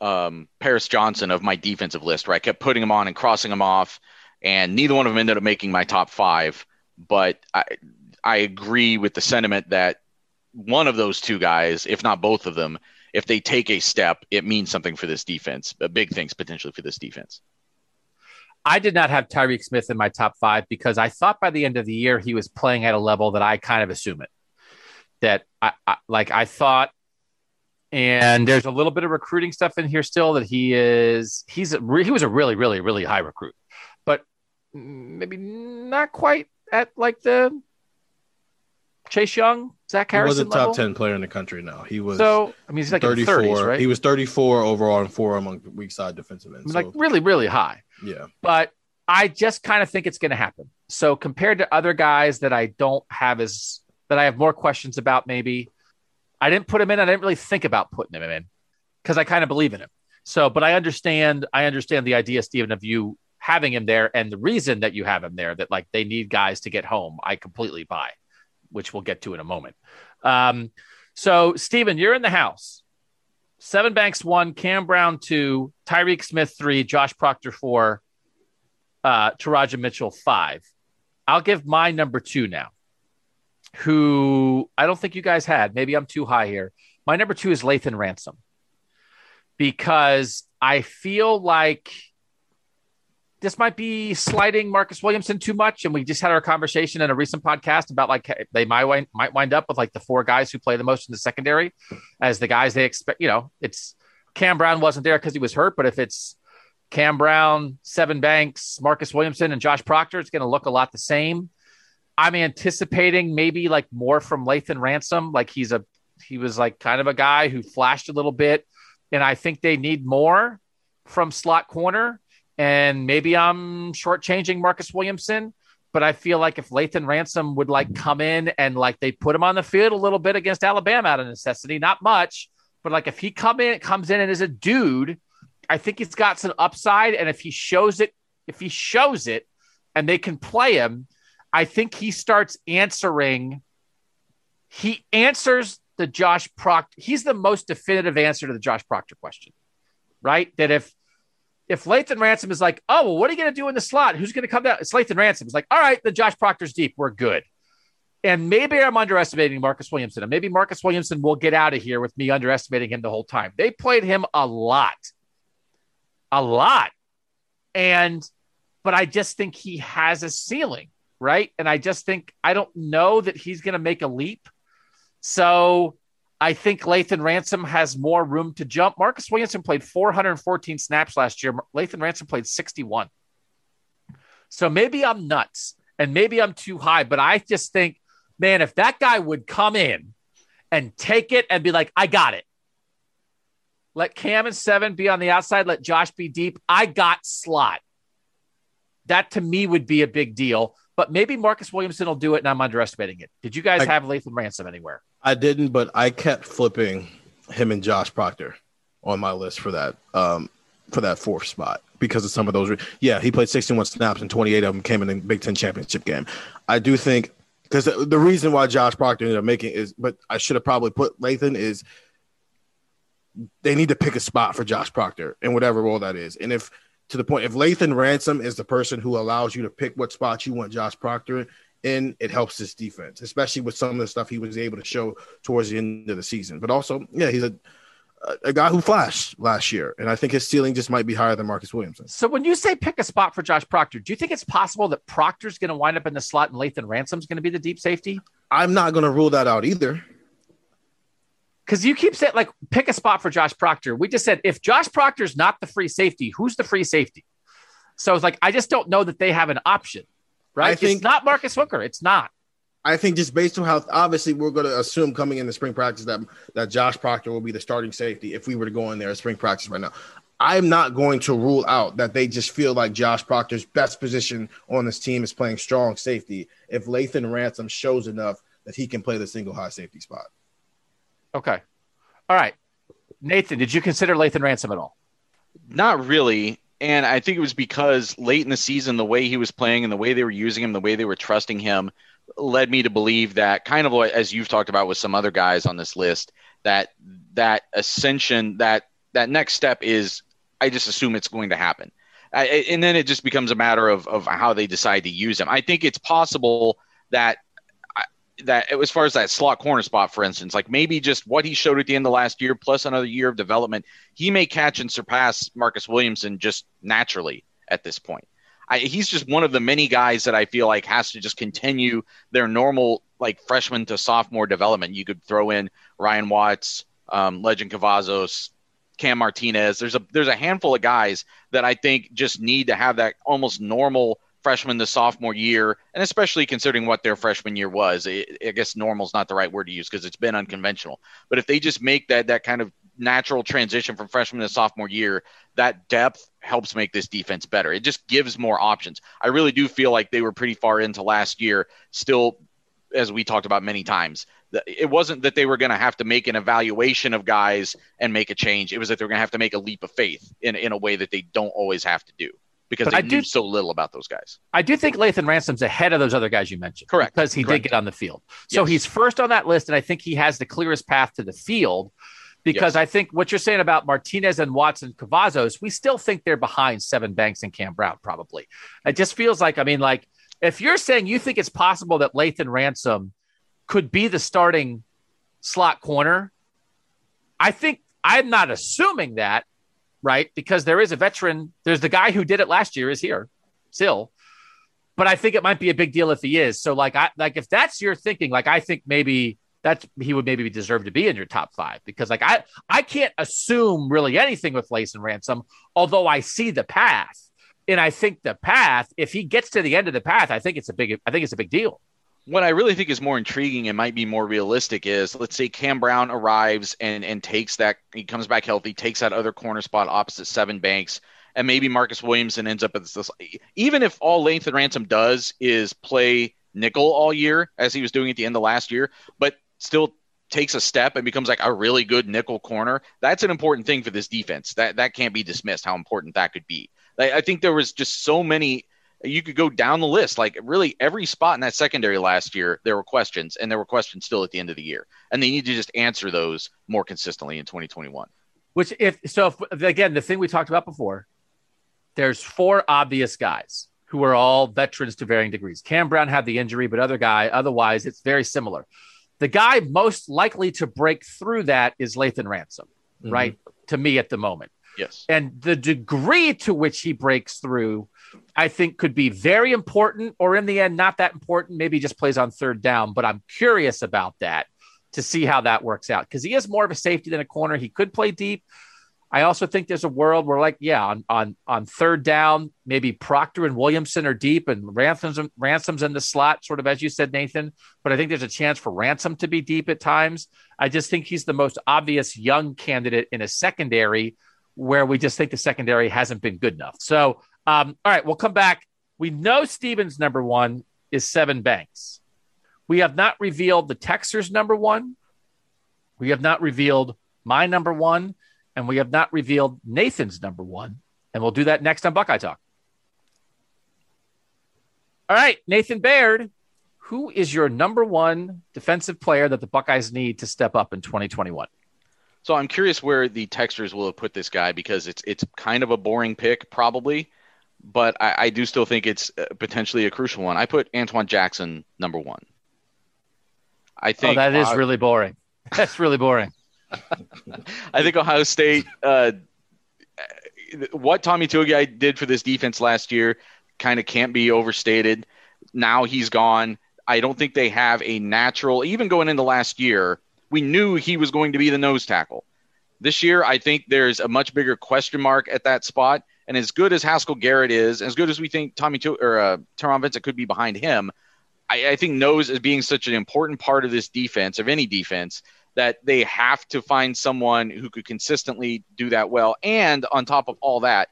um, Paris Johnson of my defensive list, where I kept putting them on and crossing them off, and neither one of them ended up making my top five. But I, I agree with the sentiment that one of those two guys, if not both of them, if they take a step, it means something for this defense, big things potentially for this defense. I did not have Tyreke Smith in my top five because I thought by the end of the year he was playing at a level that I kind of assume it. That I, I like I thought, and there's a little bit of recruiting stuff in here still that he is he's a re, he was a really really really high recruit, but maybe not quite at like the Chase Young, Zach Harrison. He was a top level. ten player in the country now. He was so I mean he's like thirty-four, in the thirties, right? He was thirty-four overall and four among the weak side defensive ends. I mean, so. Like really really high. Yeah. But I just kind of think it's going to happen. So compared to other guys that I don't have as that I have more questions about maybe, I didn't put him in. I didn't really think about putting him in because I kind of believe in him. So, but I understand I understand the idea, Stephen, of you having him there and the reason that you have him there, that like they need guys to get home. I completely buy, which we'll get to in a moment. Um, so, Stephen, you're in the house. Sevyn Banks, one. Cam Brown, two. Tyreke Smith, three. Josh Proctor, four. Uh, Taraja Mitchell, five. I'll give my number two now, who I don't think you guys had. Maybe I'm too high here. My number two is Lathan Ransom, because I feel like this might be sliding Marcus Williamson too much. And we just had our conversation in a recent podcast about like they might might wind up with like the four guys who play the most in the secondary as the guys they expect. You know, it's Cam Brown wasn't there because he was hurt, but if it's Cam Brown, Sevyn Banks, Marcus Williamson, and Josh Proctor, it's going to look a lot the same. I'm anticipating maybe like more from Lathan Ransom. Like he's a he was like kind of a guy who flashed a little bit, and I think they need more from slot corner. And maybe I'm shortchanging Marcus Williamson, but I feel like if Lathan Ransom would like come in and like they put him on the field a little bit against Alabama out of necessity, not much, but like if he come in, comes in and is a dude, I think he's got some upside. And if he shows it, if he shows it and they can play him, I think he starts answering. He answers the Josh Proctor. He's the most definitive answer to the Josh Proctor question, right? That if, If Lathan Ransom is like, oh, well, what are you going to do in the slot? Who's going to come down? It's Lathan Ransom. It's like, all right, the Josh Proctor's deep. We're good. And maybe I'm underestimating Marcus Williamson. And maybe Marcus Williamson will get out of here with me underestimating him the whole time. They played him a lot. A lot. And, but I just think he has a ceiling, right? And I just think, I don't know that he's going to make a leap. So I think Lathan Ransom has more room to jump. Marcus Williamson played four hundred fourteen snaps last year. Lathan Ransom played sixty-one. So maybe I'm nuts and maybe I'm too high, but I just think, man, if that guy would come in and take it and be like, I got it. Let Cam and Sevyn be on the outside. Let Josh be deep. I got slot. That to me would be a big deal, but maybe Marcus Williamson will do it and I'm underestimating it. Did you guys I- have Lathan Ransom anywhere? I didn't, but I kept flipping him and Josh Proctor on my list for that um, for that fourth spot because of some of those. Re- yeah, he played sixty-one snaps and twenty-eight of them came in the Big Ten championship game. I do think because the, the reason why Josh Proctor ended up making is, but I should have probably put Lathan is they need to pick a spot for Josh Proctor in whatever role that is. And if to the point, if Lathan Ransom is the person who allows you to pick what spot you want Josh Proctor in, and it helps his defense, especially with some of the stuff he was able to show towards the end of the season. But also, yeah, he's a a guy who flashed last year, and I think his ceiling just might be higher than Marcus Williams. So when you say pick a spot for Josh Proctor, do you think it's possible that Proctor's going to wind up in the slot and Lathan Ransom's going to be the deep safety? I'm not going to rule that out either. Because you keep saying, like, pick a spot for Josh Proctor. We just said, if Josh Proctor's not the free safety, who's the free safety? So it's like, I just don't know that they have an option, right? I think, it's not Marcus Hooker. It's not. I think just based on how, obviously, we're going to assume coming into spring practice that, that Josh Proctor will be the starting safety if we were to go in there at spring practice right now. I'm not going to rule out that they just feel like Josh Proctor's best position on this team is playing strong safety if Lathan Ransom shows enough that he can play the single high safety spot. Okay. All right. Nathan, did you consider Lathan Ransom at all? Not really. And I think it was because late in the season, the way he was playing and the way they were using him, the way they were trusting him, led me to believe that, kind of as you've talked about with some other guys on this list, that that ascension, that that next step is, I just assume it's going to happen. I, and then it just becomes a matter of, of how they decide to use him. I think it's possible that that as far as that slot corner spot, for instance, like maybe just what he showed at the end of last year, plus another year of development, he may catch and surpass Marcus Williamson just naturally at this point. I, he's just one of the many guys that I feel like has to just continue their normal, like, freshman to sophomore development. You could throw in Ryan Watts, um, Legend Cavazos, Cam Martinez. There's a, there's a handful of guys that I think just need to have that almost normal freshman to sophomore year, and especially considering what their freshman year was, it, I guess normal is not the right word to use because it's been unconventional. But if they just make that that kind of natural transition from freshman to sophomore year, that depth helps make this defense better. It just gives more options. I really do feel like they were pretty far into last year still, as we talked about many times. It wasn't that they were going to have to make an evaluation of guys and make a change. It was that they were going to have to make a leap of faith in, in a way that they don't always have to do. Because but they I knew do, so little about those guys. I do think Lathan Ransom's ahead of those other guys you mentioned. Correct. Because he Correct. did get on the field. So yes. He's first on that list, and I think he has the clearest path to the field because yes. I think what you're saying about Martinez and Watson, Cavazos, we still think they're behind Sevyn Banks and Cam Brown probably. It just feels like, I mean, like if you're saying you think it's possible that Lathan Ransom could be the starting slot corner, I think I'm not assuming that. Right, because there is a veteran. There's the guy who did it last year is here still, but I think it might be a big deal if he is. So, like, I like if that's your thinking, like I think maybe that's he would maybe deserve to be in your top five because, like, I I can't assume really anything with Lathan Ransom, although I see the path, and I think the path. If he gets to the end of the path, I think it's a big. I think it's a big deal. What I really think is more intriguing and might be more realistic is, let's say Cam Brown arrives and, and takes that, he comes back healthy, takes that other corner spot opposite Sevyn Banks, and maybe Marcus Williamson ends up at this. Even if all Lathan Ransom does is play nickel all year, as he was doing at the end of last year, but still takes a step and becomes like a really good nickel corner, that's an important thing for this defense. That that can't be dismissed, how important that could be. I, I think there was just so many. You could go down the list, like really every spot in that secondary last year, there were questions, and there were questions still at the end of the year. And they need to just answer those more consistently in twenty twenty-one. Which if so, if, again, the thing we talked about before, there's four obvious guys who are all veterans to varying degrees. Cam Brown had the injury, but other guy, otherwise it's very similar. The guy most likely to break through that is Lathan Ransom, mm-hmm. right? To me at the moment. Yes. And the degree to which he breaks through, I think could be very important, or in the end, not that important, maybe just plays on third down, but I'm curious about that to see how that works out. Cause he is more of a safety than a corner. He could play deep. I also think there's a world where, like, yeah, on, on, on third down, maybe Proctor and Williamson are deep and Ransom's Ransom's in the slot, sort of, as you said, Nathan, but I think there's a chance for Ransom to be deep at times. I just think he's the most obvious young candidate in a secondary where we just think the secondary hasn't been good enough. So, Um, all right, we'll come back. We know Stevens' number one is Sevyn Banks. We have not revealed the Texer's number one. We have not revealed my number one. And we have not revealed Nathan's number one. And we'll do that next on Buckeye Talk. All right, Nathan Baird, who is your number one defensive player that the Buckeyes need to step up in twenty twenty-one? So I'm curious where the Texers will have put this guy because it's it's kind of a boring pick probably. But I, I do still think it's potentially a crucial one. I put Antwuan Jackson number one. I think oh, that is uh, really boring. That's really boring. I think Ohio State, uh, what Tommy Togiai did for this defense last year kind of can't be overstated. Now he's gone. I don't think they have a natural, even going into last year, we knew he was going to be the nose tackle. This year, I think there's a much bigger question mark at that spot. And as good as Haskell Garrett is, as good as we think Tommy to- or uh, Teron Vincent could be behind him, I, I think nose is being such an important part of this defense, of any defense, that they have to find someone who could consistently do that well. And on top of all that,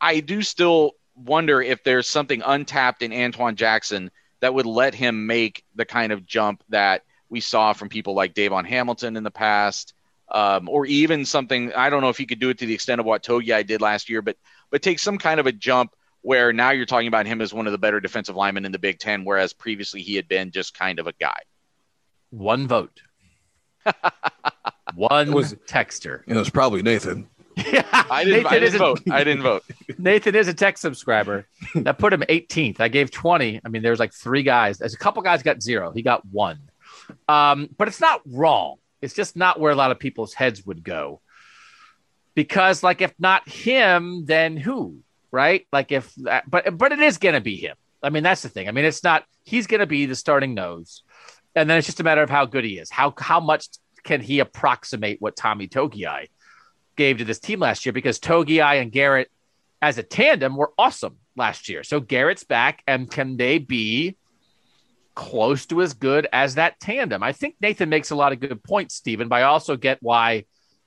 I do still wonder if there's something untapped in Antwuan Jackson that would let him make the kind of jump that we saw from people like Davon Hamilton in the past, um, or even something, I don't know if he could do it to the extent of what Togiai did last year, but but take some kind of a jump where now you're talking about him as one of the better defensive linemen in the Big Ten, whereas previously he had been just kind of a guy. One vote. One it was, texter. It was probably Nathan. Yeah, I didn't, Nathan I didn't vote. I didn't vote. Nathan is a text subscriber. That put him eighteenth. I gave twenty. I mean, there was like three guys. There's a couple guys got zero. He got one. Um, but it's not wrong. It's just not where a lot of people's heads would go. Because, like, if not him, then who? Right? Like, if that, but but it is going to be him. I mean, that's the thing. I mean, it's not. He's going to be the starting nose. And then it's just a matter of how good he is. How how much can he approximate what Tommy Togiai gave to this team last year? Because Togiai and Garrett as a tandem were awesome last year. So Garrett's back, and can they be close to as good as that tandem? I think Nathan makes a lot of good points, Stephen, but I also get why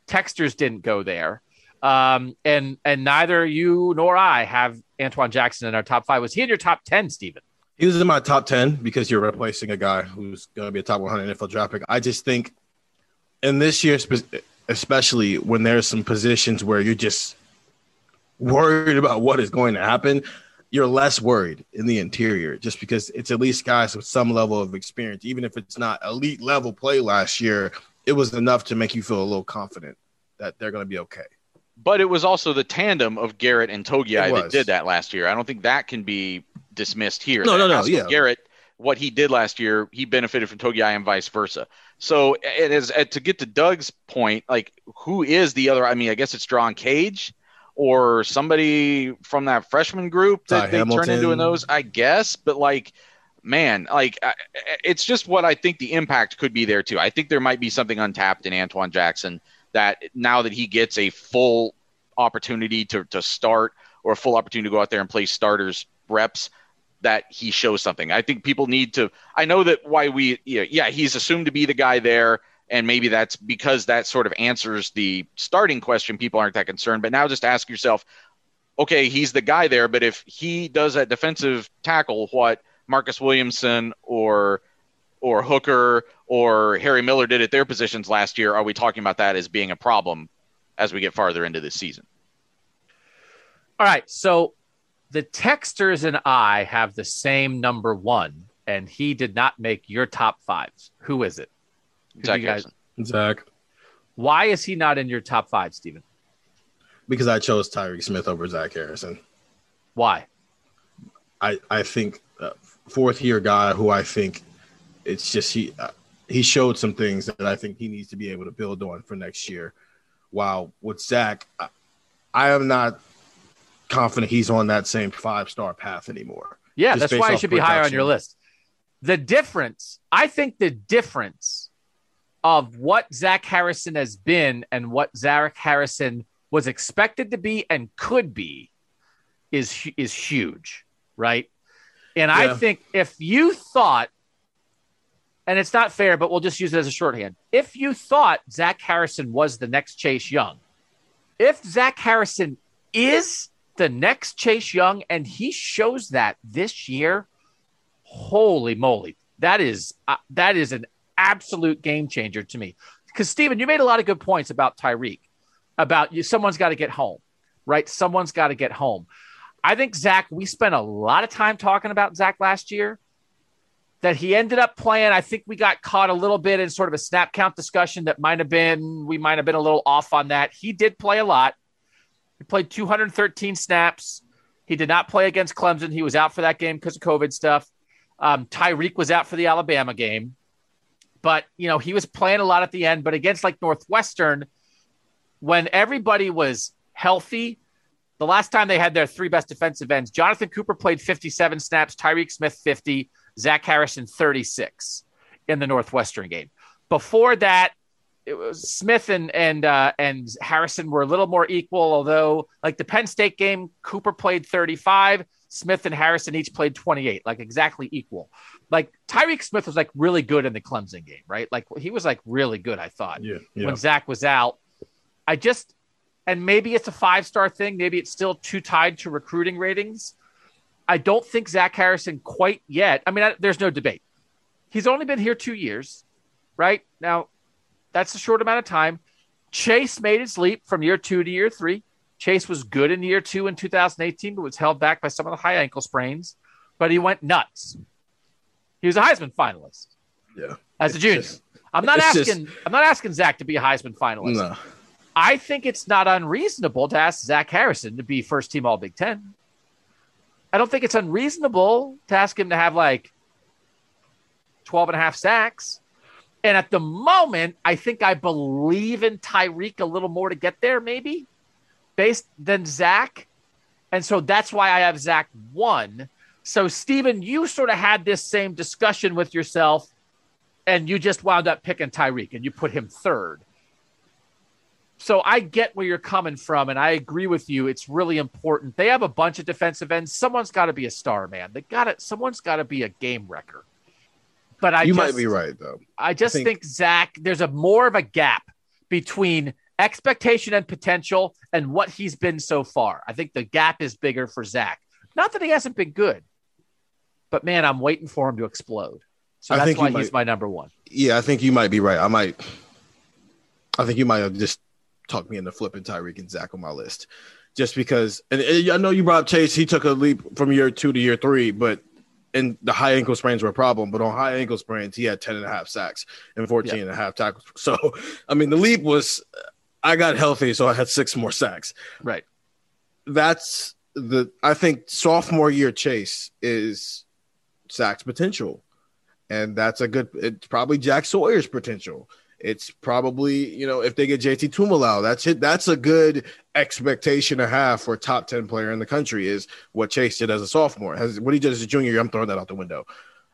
texters didn't go there. Um, and and neither you nor I have Antwuan Jackson in our top five. Was he in your top ten, Stephen? He was in my top ten because you're replacing a guy who's going to be a top one hundred N F L draft pick. I just think, and this year especially, when there's some positions where you're just worried about what is going to happen, you're less worried in the interior just because it's at least guys with some level of experience. Even if it's not elite level play last year, it was enough to make you feel a little confident that they're going to be okay. But it was also the tandem of Garrett and Togiai that did that last year. I don't think that can be dismissed here. No, no, no. Yeah. Garrett, what he did last year, he benefited from Togiai and vice versa. So it is, to get to Doug's point, like, who is the other? I mean, I guess it's Dron Cage or somebody from that freshman group that uh, they Hamilton. turn into a nose, I guess. But, like, man, like, I, it's just what I think the impact could be there, too. I think there might be something untapped in Antwuan Jackson that now that he gets a full opportunity to, to start or a full opportunity to go out there and play starters reps, that he shows something. I think people need to, I know that why we, you know, yeah, he's assumed to be the guy there. And maybe that's because that sort of answers the starting question. People aren't that concerned, but now just ask yourself, okay, he's the guy there, but if he does that defensive tackle, what Marcus Williamson or or Hooker or Harry Miller did at their positions last year, are we talking about that as being a problem as we get farther into this season? All right. So the texters and I have the same number one, and he did not make your top fives. Who is it? Who Zach guys... Zach. Why is he not in your top five, Stephen? Because I chose Tyreke Smith over Zach Harrison. Why? I, I think uh, fourth year guy who I think, it's just he uh, he showed some things that I think he needs to be able to build on for next year. While with Zach, I, I am not confident he's on that same five-star path anymore. Yeah, that's why he should be higher on your list. The difference, I think the difference of what Zach Harrison has been and what Zach Harrison was expected to be and could be is is huge, right? And yeah. I think if you thought, and it's not fair, but we'll just use it as a shorthand. If you thought Zach Harrison was the next Chase Young, if Zach Harrison is the next Chase Young, and he shows that this year, holy moly, that is uh, that is an absolute game changer to me. Because, Stephen, you made a lot of good points about Tyreke, about you, someone's got to get home, right? Someone's got to get home. I think Zach, we spent a lot of time talking about Zach last year, that he ended up playing. I think we got caught a little bit in sort of a snap count discussion that might have been, we might have been a little off on that. He did play a lot. He played two hundred thirteen snaps. He did not play against Clemson. He was out for that game because of COVID stuff. Um, Tyreke was out for the Alabama game. but, you know, he was playing a lot at the end. But against like Northwestern, when everybody was healthy, the last time they had their three best defensive ends, Jonathan Cooper played fifty-seven snaps, Tyreke Smith fifty, Zach Harrison thirty-six in the Northwestern game. Before that, it was Smith and and uh, and Harrison were a little more equal, although like the Penn State game, Cooper played thirty-five, Smith and Harrison each played twenty-eight, like exactly equal. Like Tyreke Smith was like really good in the Clemson game, right? Like he was like really good, I thought, yeah, yeah. when Zach was out. I just, and maybe it's a five-star thing. Maybe it's still too tied to recruiting ratings. I don't think Zach Harrison quite yet. I mean, I, there's no debate. He's only been here two years, right? Now, that's a short amount of time. Chase made his leap from year two to year three. Chase was good in year two in two thousand eighteen, but was held back by some of the high ankle sprains. But he went nuts. He was a Heisman finalist. Yeah, as a junior. Just, I'm not asking. Just, I'm not asking Zach to be a Heisman finalist. No. I think it's not unreasonable to ask Zach Harrison to be first team All Big Ten. I don't think it's unreasonable to ask him to have like twelve and a half sacks. And at the moment, I think I believe in Tyreke a little more to get there, maybe, based than Zach. And so that's why I have Zach one. So, Stephen, you sort of had this same discussion with yourself, and you just wound up picking Tyreke, and you put him third. So I get where you're coming from, and I agree with you. It's really important. They have a bunch of defensive ends. Someone's got to be a star, man. They got it. Someone's got to be a game wrecker. But I you just, might be right, though. I just I think, think, Zach, there's a more of a gap between expectation and potential and what he's been so far. I think the gap is bigger for Zach. Not that he hasn't been good, but, man, I'm waiting for him to explode. So that's why might, he's my number one. Yeah, I think you might be right. I might – I think you might have just talked me into flipping Tyreke and Zach on my list just because – and I know you brought Chase. He took a leap from year two to year three, but – and the high ankle sprains were a problem, but on high ankle sprains, he had ten and a half sacks and fourteen yeah. and a half tackles. So, I mean, the leap was I got healthy, so I had six more sacks. Right. That's the, I think sophomore year Chase is Zach's potential. And that's a good, it's probably Jack Sawyer's potential. It's probably, you know, if they get J T Tuimalau, that's it. That's a good expectation to have for a top ten player in the country is what Chase did as a sophomore. Has what he did as a junior year, I'm throwing that out the window.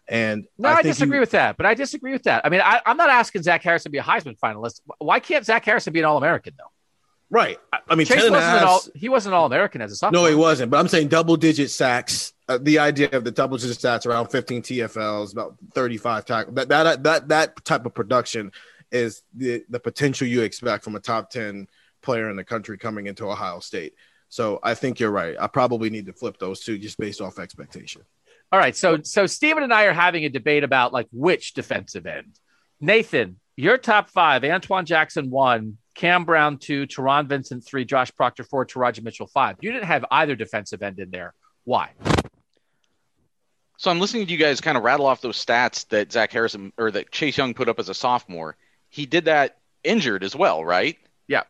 And no, I, I disagree he, with that, but I disagree with that. I mean, I, I'm not asking Zach Harrison to be a Heisman finalist. Why can't Zach Harrison be an All-American though? Right. I, I mean, Chase wasn't an all, he wasn't All-American as a sophomore. No, he wasn't, but I'm saying double-digit sacks. Uh, the idea of the double-digit stats around fifteen T F Ls, about thirty-five tackles, that, that, that, that type of production is the, the potential you expect from a top ten player in the country coming into Ohio State. So I think you're right. I probably need to flip those two just based off expectation. All right. So, so Stephen and I are having a debate about like which defensive end. Nathan, your top five: Antwuan Jackson, one, Cam Brown, two, Teron Vincent, three, Josh Proctor, four, Taraja Mitchell, five. You didn't have either defensive end in there. Why? So I'm listening to you guys kind of rattle off those stats that Zach Harrison or that Chase Young put up as a sophomore. He did that injured as well, right? Yeah.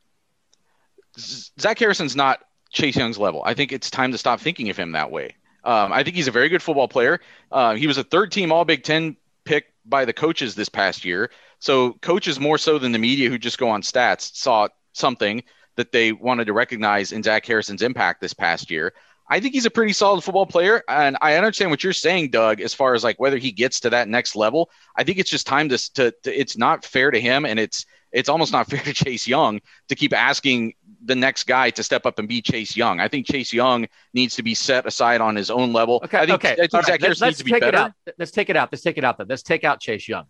Z- Zach Harrison's not Chase Young's level. I think it's time to stop thinking of him that way. Um, I think he's a very good football player. Uh, he was a third-team All-Big Ten pick by the coaches this past year. So coaches more so than the media who just go on stats saw something that they wanted to recognize in Zach Harrison's impact this past year. I think he's a pretty solid football player, and I understand what you're saying, Doug, as far as like whether he gets to that next level. I think it's just time to, to, to it's not fair to him, and it's it's almost not fair to Chase Young to keep asking the next guy to step up and be Chase Young. I think Chase Young needs to be set aside on his own level. Okay, I think, okay. I think Zach right. Harrison let's, needs let's to be take better. It out. Let's take it out. Let's take it out. Then let's take out Chase Young.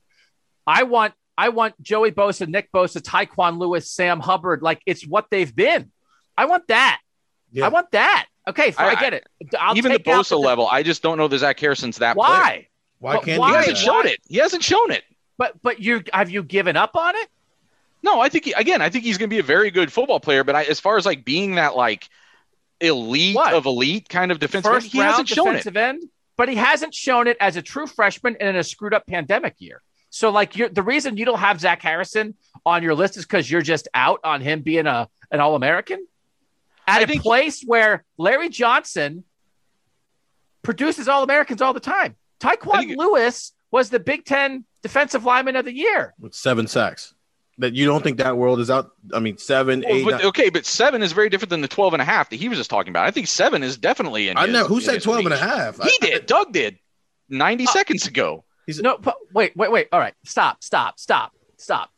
I want I want Joey Bosa, Nick Bosa, Tyquan Lewis, Sam Hubbard. Like it's what they've been. I want that. Yeah. I want that. Okay, I, I get it. I'll even the Bosa the, level, I just don't know that Zach Harrison's that. Why? Player. Why can't why? He hasn't shown it? He hasn't shown it. But but you have you given up on it? No, I think he, again, I think he's going to be a very good football player. But I, as far as like being that like elite what? of elite kind of defensive end, he hasn't shown it. End, but he hasn't shown it as a true freshman and in a screwed up pandemic year. So like you're, the reason you don't have Zach Harrison on your list is because you're just out on him being a an All-American. At I a think place where Larry Johnson produces All-Americans all the time. Tyquan Lewis was the Big Ten defensive lineman of the year with seven sacks. That you don't think that world is out. I mean, seven, well, eight. But, okay, but seven is very different than the twelve and a half that he was just talking about. I think seven is definitely in. I his, know who said twelve reach. and a half. He I, did. I, Doug did. Ninety uh, seconds ago. He's, no, but wait, wait, wait. All right, stop, stop, stop, stop.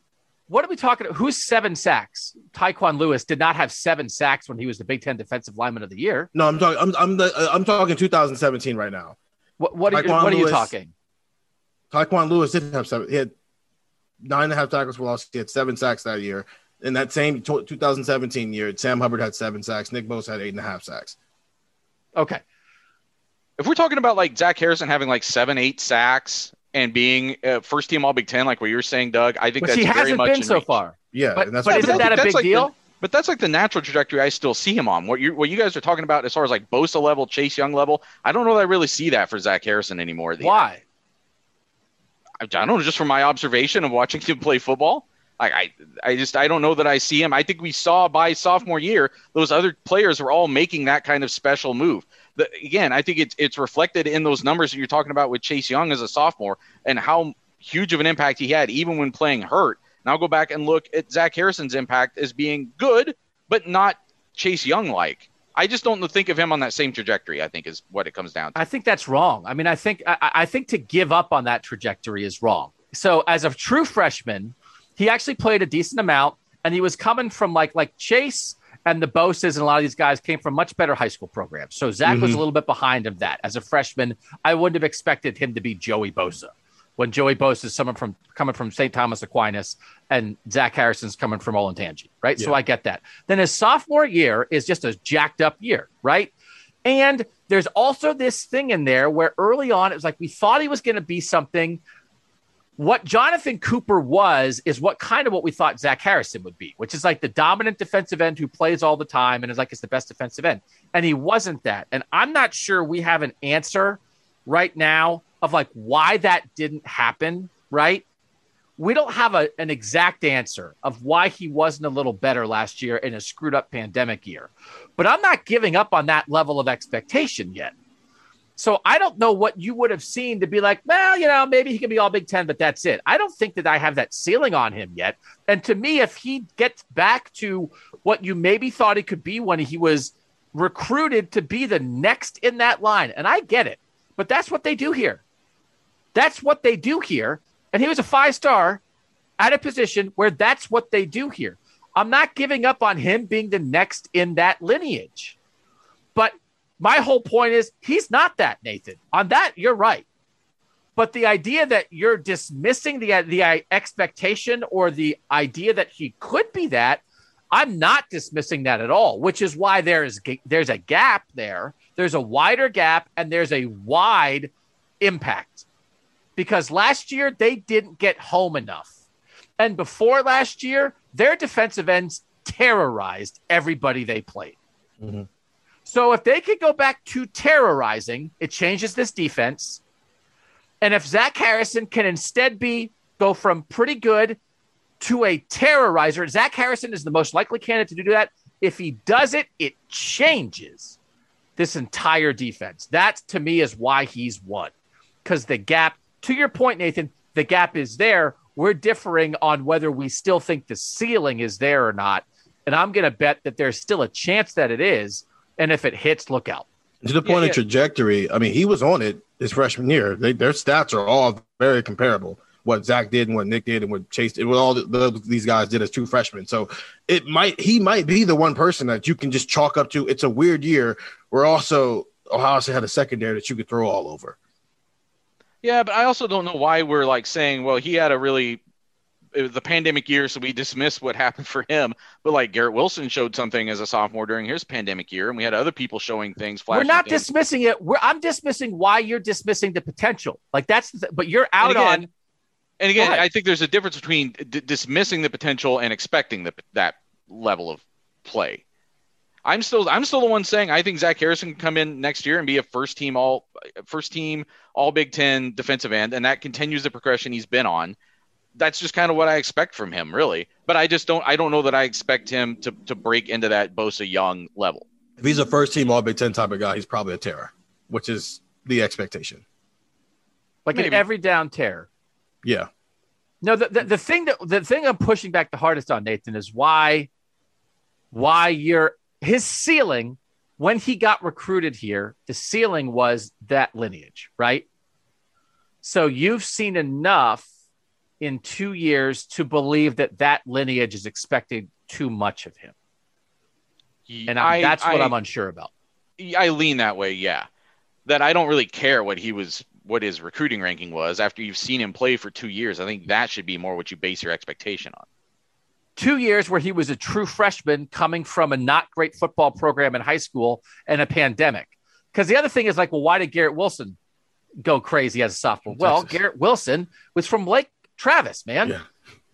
What are we talking about? Who's seven sacks? Tyquan Lewis did not have seven sacks when he was the Big Ten Defensive Lineman of the Year. No, I'm talking. I'm I'm, the, uh, I'm talking two thousand seventeen right now. What what are, you, what are Lewis, you talking? Tyquan Lewis didn't have seven. He had nine and a half tackles for loss. He had seven sacks that year. In that same twenty seventeen year, Sam Hubbard had seven sacks. Nick Bosa had eight and a half sacks. Okay. If we're talking about like Zach Harrison having like seven, eight sacks and being uh, first team All Big Ten, like what you're saying, Doug, I think but that's he hasn't very much been so reach. Far. Yeah, but, and that's but isn't that a big like deal? The, but that's like the natural trajectory I still see him on. What you what you guys are talking about as far as like Bosa level, Chase Young level, I don't know that I really see that for Zach Harrison anymore. Why? End. I don't know, just from my observation of watching him play football. Like I, I just I don't know that I see him. I think we saw by sophomore year those other players were all making that kind of special move. The, again, I think it's it's reflected in those numbers that you're talking about with Chase Young as a sophomore and how huge of an impact he had even when playing hurt. And I'll go back and look at Zach Harrison's impact as being good, but not Chase Young-like. I just don't think of him on that same trajectory, I think, is what it comes down to. I think that's wrong. I mean, I think I, I think to give up on that trajectory is wrong. So as a true freshman, he actually played a decent amount, and he was coming from like like Chase and the Boses and a lot of these guys came from much better high school programs. So Zach mm-hmm. was a little bit behind of that. As a freshman, I wouldn't have expected him to be Joey Bosa. When Joey Bosa is someone from coming from Saint Thomas Aquinas and Zach Harrison's coming from Olentangy, right? Yeah. So I get that. Then his sophomore year is just a jacked up year, right? And there's also this thing in there where early on it was like we thought he was going to be something. What Jonathan Cooper was is what kind of what we thought Zach Harrison would be, which is like the dominant defensive end who plays all the time and is like it's the best defensive end. And he wasn't that. And I'm not sure we have an answer right now of like why that didn't happen, right? We don't have a, an exact answer of why he wasn't a little better last year in a screwed up pandemic year. But I'm not giving up on that level of expectation yet. So I don't know what you would have seen to be like, well, you know, maybe he can be all Big Ten, but that's it. I don't think that I have that ceiling on him yet. And to me, if he gets back to what you maybe thought he could be when he was recruited to be the next in that line, and I get it, but that's what they do here. That's what they do here. And he was a five-star at a position where that's what they do here. I'm not giving up on him being the next in that lineage. But my whole point is he's not that, Nathan. On that, you're right. But the idea that you're dismissing the, the expectation or the idea that he could be that, I'm not dismissing that at all, which is why there is there's a gap there. There's a wider gap, and there's a wide impact. Because last year, they didn't get home enough. And before last year, their defensive ends terrorized everybody they played. Mm-hmm. So if they could go back to terrorizing, it changes this defense. And if Zach Harrison can instead be go from pretty good to a terrorizer, Zach Harrison is the most likely candidate to do that. If he does it, it changes this entire defense. That, to me, is why he's won. Because the gap, to your point, Nathan, the gap is there. We're differing on whether we still think the ceiling is there or not. And I'm going to bet that there's still a chance that it is. And if it hits, look out. To the point yeah, of yeah. trajectory, I mean, he was on it his freshman year. They, their stats are all very comparable. What Zach did and what Nick did and what Chase did, what all the, the, these guys did as two freshmen. So it might he might be the one person that you can just chalk up to. It's a weird year where also Ohio State had a secondary that you could throw all over. Yeah, but I also don't know why we're like saying, well, he had a really it was the pandemic year, so we dismiss what happened for him. But like Garrett Wilson showed something as a sophomore during his pandemic year, and we had other people showing things. We're not things. dismissing it. We're, I'm dismissing why you're dismissing the potential. Like that's, the, but you're out and again, on. And again, I think there's a difference between d- dismissing the potential and expecting the, that level of play. I'm still I'm still the one saying I think Zach Harrison can come in next year and be a first team all first team all Big Ten defensive end, and that continues the progression he's been on. That's just kind of what I expect from him, really. But I just don't I don't know that I expect him to to break into that Bosa Young level. If he's a first team all Big Ten type of guy, he's probably a terror, which is the expectation. Like Maybe. an every down terror. yeah. No, the, the, the thing that the thing I'm pushing back the hardest on, Nathan, is why why you're his ceiling when he got recruited here, the ceiling was that lineage, right? So you've seen enough in two years to believe that that lineage is expecting too much of him. And I, I, that's what I, I'm unsure about. I lean that way, yeah. That I don't really care what he was, what his recruiting ranking was after you've seen him play for two years. I think that should be more what you base your expectation on. Two years where he was a true freshman coming from a not great football program in high school and a pandemic. Because the other thing is like, well, why did Garrett Wilson go crazy as a sophomore? Well, Garrett Wilson was from Lake Travis, man. Yeah.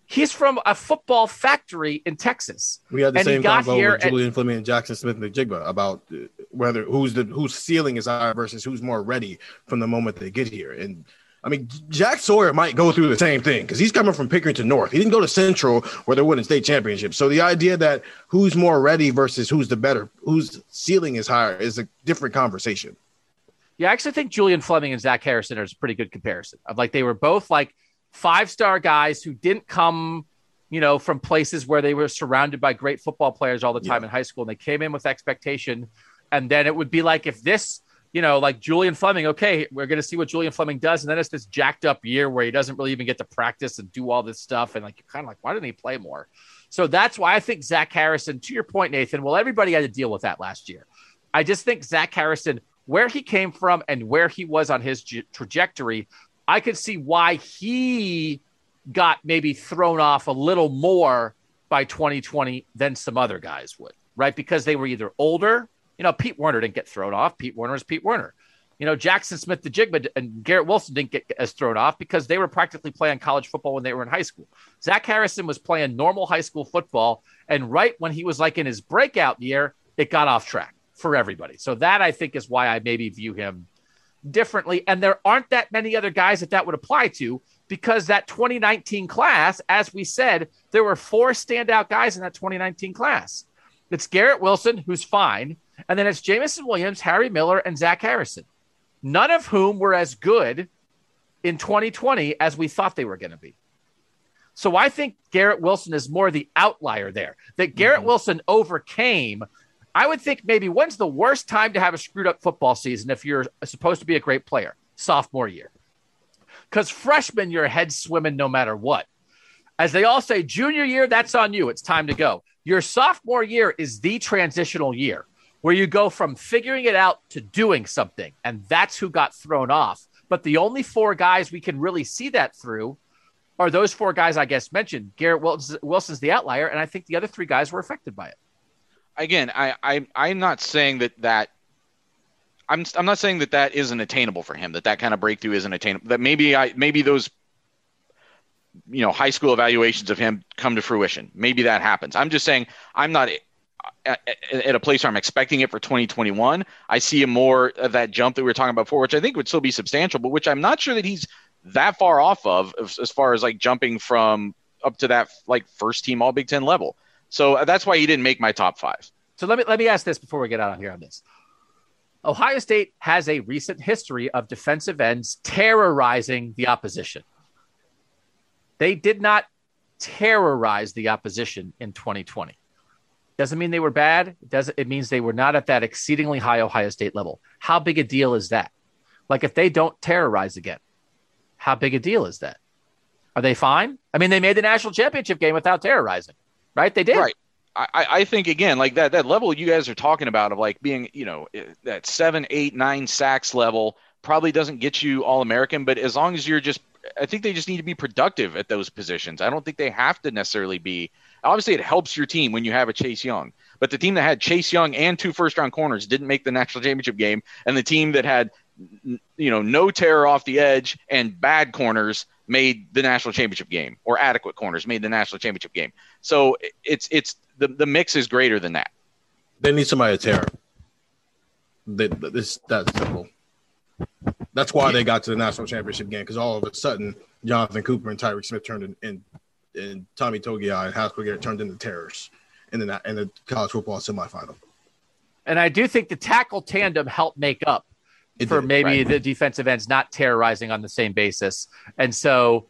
He's from a football factory in Texas. We had the and same convo with Julian at, Fleming and Jaxon Smith-Njigba about whether who's the whose ceiling is higher versus who's more ready from the moment they get here. And I mean, Jack Sawyer might go through the same thing because he's coming from Pickerington North. He didn't go to Central where they won a state championship. So the idea that who's more ready versus who's the better, whose ceiling is higher, is a different conversation. Yeah, I actually think Julian Fleming and Zach Harrison are a pretty good comparison. Of like they were both like five-star guys who didn't come, you know, from places where they were surrounded by great football players all the time yeah. in high school. And they came in with expectation. And then it would be like if this, you know, like Julian Fleming, okay, we're going to see what Julian Fleming does. And then it's this jacked up year where he doesn't really even get to practice and do all this stuff. And like, you're kind of like, why didn't he play more? So that's why I think Zach Harrison, to your point, Nathan, well, everybody had to deal with that last year. I just think Zach Harrison, where he came from and where he was on his j- trajectory, I could see why he got maybe thrown off a little more by twenty twenty than some other guys would, right? Because they were either older. You know, Pete Werner didn't get thrown off. Pete Werner is Pete Werner. You know, Jaxon Smith-Njigba and Garrett Wilson didn't get as thrown off because they were practically playing college football when they were in high school. Zach Harrison was playing normal high school football, and right when he was like in his breakout year, it got off track for everybody. So that, I think, is why I maybe view him differently, and there aren't that many other guys that that would apply to, because that twenty nineteen class, as we said, there were four standout guys in that twenty nineteen class. It's Garrett Wilson, who's fine, and then it's Jamison Williams, Harry Miller, and Zach Harrison, none of whom were as good in twenty twenty as we thought they were going to be. So I think Garrett Wilson is more the outlier there, that Garrett mm-hmm. Wilson overcame. I would think maybe when's the worst time to have a screwed up football season if you're supposed to be a great player? Sophomore year. Because freshman, your head's swimming no matter what. As they all say, junior year, that's on you. It's time to go. Your sophomore year is the transitional year where you go from figuring it out to doing something. And that's who got thrown off. But the only four guys we can really see that through are those four guys I guess mentioned. Garrett Wilson's the outlier, and I think the other three guys were affected by it. Again, I, I, I'm not saying that that I'm I'm not saying that that isn't attainable for him, that that kind of breakthrough isn't attainable, that maybe I maybe those, you know, high school evaluations of him come to fruition. Maybe that happens. I'm just saying I'm not at, at a place where I'm expecting it for twenty twenty-one. I see a more of that jump that we were talking about before, which I think would still be substantial, but which I'm not sure that he's that far off of as far as like jumping from up to that like first team all Big Ten level. So that's why he didn't make my top five. So let me let me ask this before we get out on here on this. Ohio State has a recent history of defensive ends terrorizing the opposition. They did not terrorize the opposition in twenty twenty. Doesn't mean they were bad. It doesn't. It means they were not at that exceedingly high Ohio State level. How big a deal is that? Like if they don't terrorize again, how big a deal is that? Are they fine? I mean, they made the national championship game without terrorizing. Right, they did. Right, I, I think again, like that that level you guys are talking about of like being, you know, that seven, eight, nine sacks level probably doesn't get you All-American, but as long as you're just, I think they just need to be productive at those positions. I don't think they have to necessarily be. Obviously, it helps your team when you have a Chase Young, but the team that had Chase Young and two first-round corners didn't make the national championship game, and the team that had, you know, no terror off the edge and bad corners made the national championship game, or adequate corners made the national championship game. So it's it's the, the mix is greater than that. They need somebody to tear. They, it's that simple. That's why they got to the national championship game, because all of a sudden Jonathan Cooper and Tyreke Smith turned in, and and Tommy Togiai and Haskell Garrett turned into terrors in the in the college football semifinal. And I do think the tackle tandem helped make up It for did, maybe right. the defensive ends not terrorizing on the same basis. And so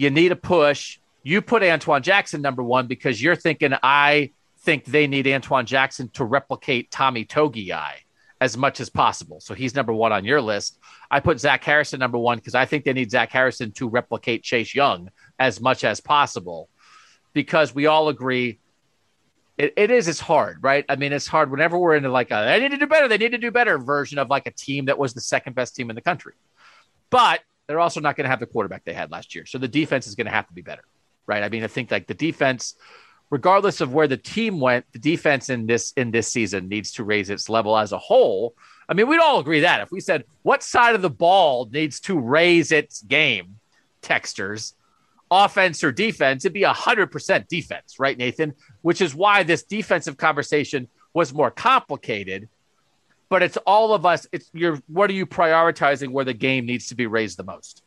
You need a push. You put Antwuan Jackson number one because you're thinking, I think they need Antwuan Jackson to replicate Tommy Togiai as much as possible. So he's number one on your list. I put Zach Harrison number one because I think they need Zach Harrison to replicate Chase Young as much as possible, because we all agree it, it is, it's hard, right? I mean, it's hard whenever we're into like a, they need to do better, they need to do better version of like a team that was the second best team in the country. But they're also not going to have the quarterback they had last year. So the defense is going to have to be better, right? I mean, I think like the defense, regardless of where the team went, the defense in this in this season needs to raise its level as a whole. I mean, we'd all agree that if we said what side of the ball needs to raise its game, texters, offense or defense, it'd be one hundred percent defense, right, Nathan? Which is why this defensive conversation was more complicated. But it's all of us. It's your, what are you prioritizing where the game needs to be raised the most?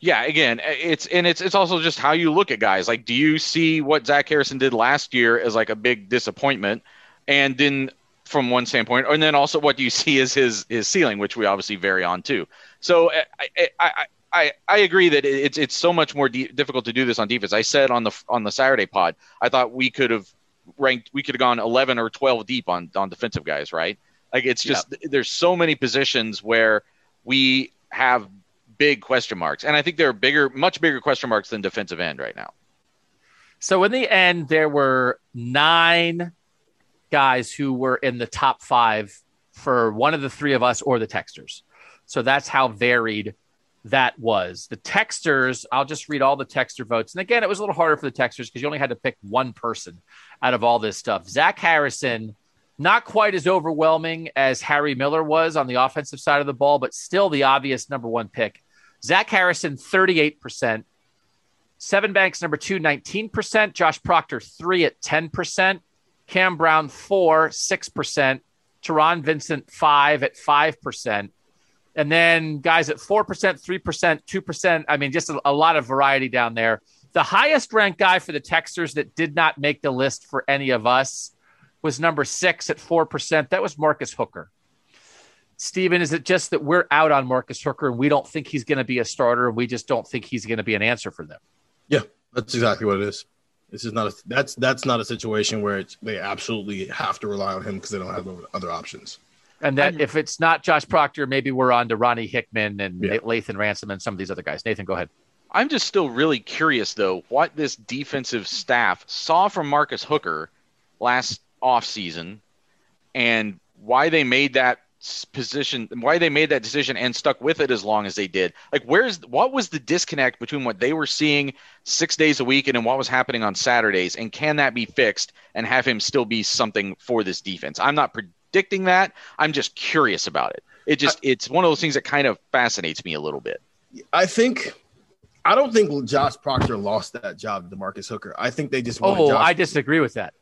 Yeah, again, it's and it's it's also just how you look at guys. Like, do you see what Zach Harrison did last year as like a big disappointment, and then from one standpoint, and then also what do you see as his his ceiling, which we obviously vary on too. So I I I, I agree that it's it's so much more de- difficult to do this on defense. I said on the on the Saturday pod, I thought we could have ranked, we could have gone eleven or twelve deep on on defensive guys, right? Like it's just yeah. There's so many positions where we have big question marks. And I think there are bigger, much bigger question marks than defensive end right now. So in the end, there were nine guys who were in the top five for one of the three of us or the texters. So that's how varied that was. The texters, I'll just read all the texter votes. And again, it was a little harder for the texters because you only had to pick one person out of all this stuff. Zach Harrison, not quite as overwhelming as Harry Miller was on the offensive side of the ball, but still the obvious number one pick. Zach Harrison, thirty-eight percent. Sevyn Banks, number two, nineteen percent. Josh Proctor, three at ten percent. Cam Brown, four, six percent. Teron Vincent, five at five percent. And then guys at four percent, three percent, two percent. I mean, just a, a lot of variety down there. The highest ranked guy for the texters that did not make the list for any of us was number six at four percent. That was Marcus Hooker. Stephen, is it just that we're out on Marcus Hooker and we don't think he's going to be a starter and we just don't think he's going to be an answer for them? Yeah, that's exactly what it is. This is not a, that's that's not a situation where it's, they absolutely have to rely on him because they don't have other options. And that if it's not Josh Proctor, maybe we're on to Ronnie Hickman and yeah. Lathan Ransom and some of these other guys. Nathan, go ahead. I'm just still really curious, though, what this defensive staff saw from Marcus Hooker last off season and why they made that position, why they made that decision and stuck with it as long as they did. Like, where's, what was the disconnect between what they were seeing six days a week and, and what was happening on Saturdays? And can that be fixed and have him still be something for this defense? I'm not predicting that. I'm just curious about it. It just, I, it's one of those things that kind of fascinates me a little bit. I think, I don't think Josh Proctor lost that job to Marcus Hooker. I think they just, wanted oh, Josh I disagree with that.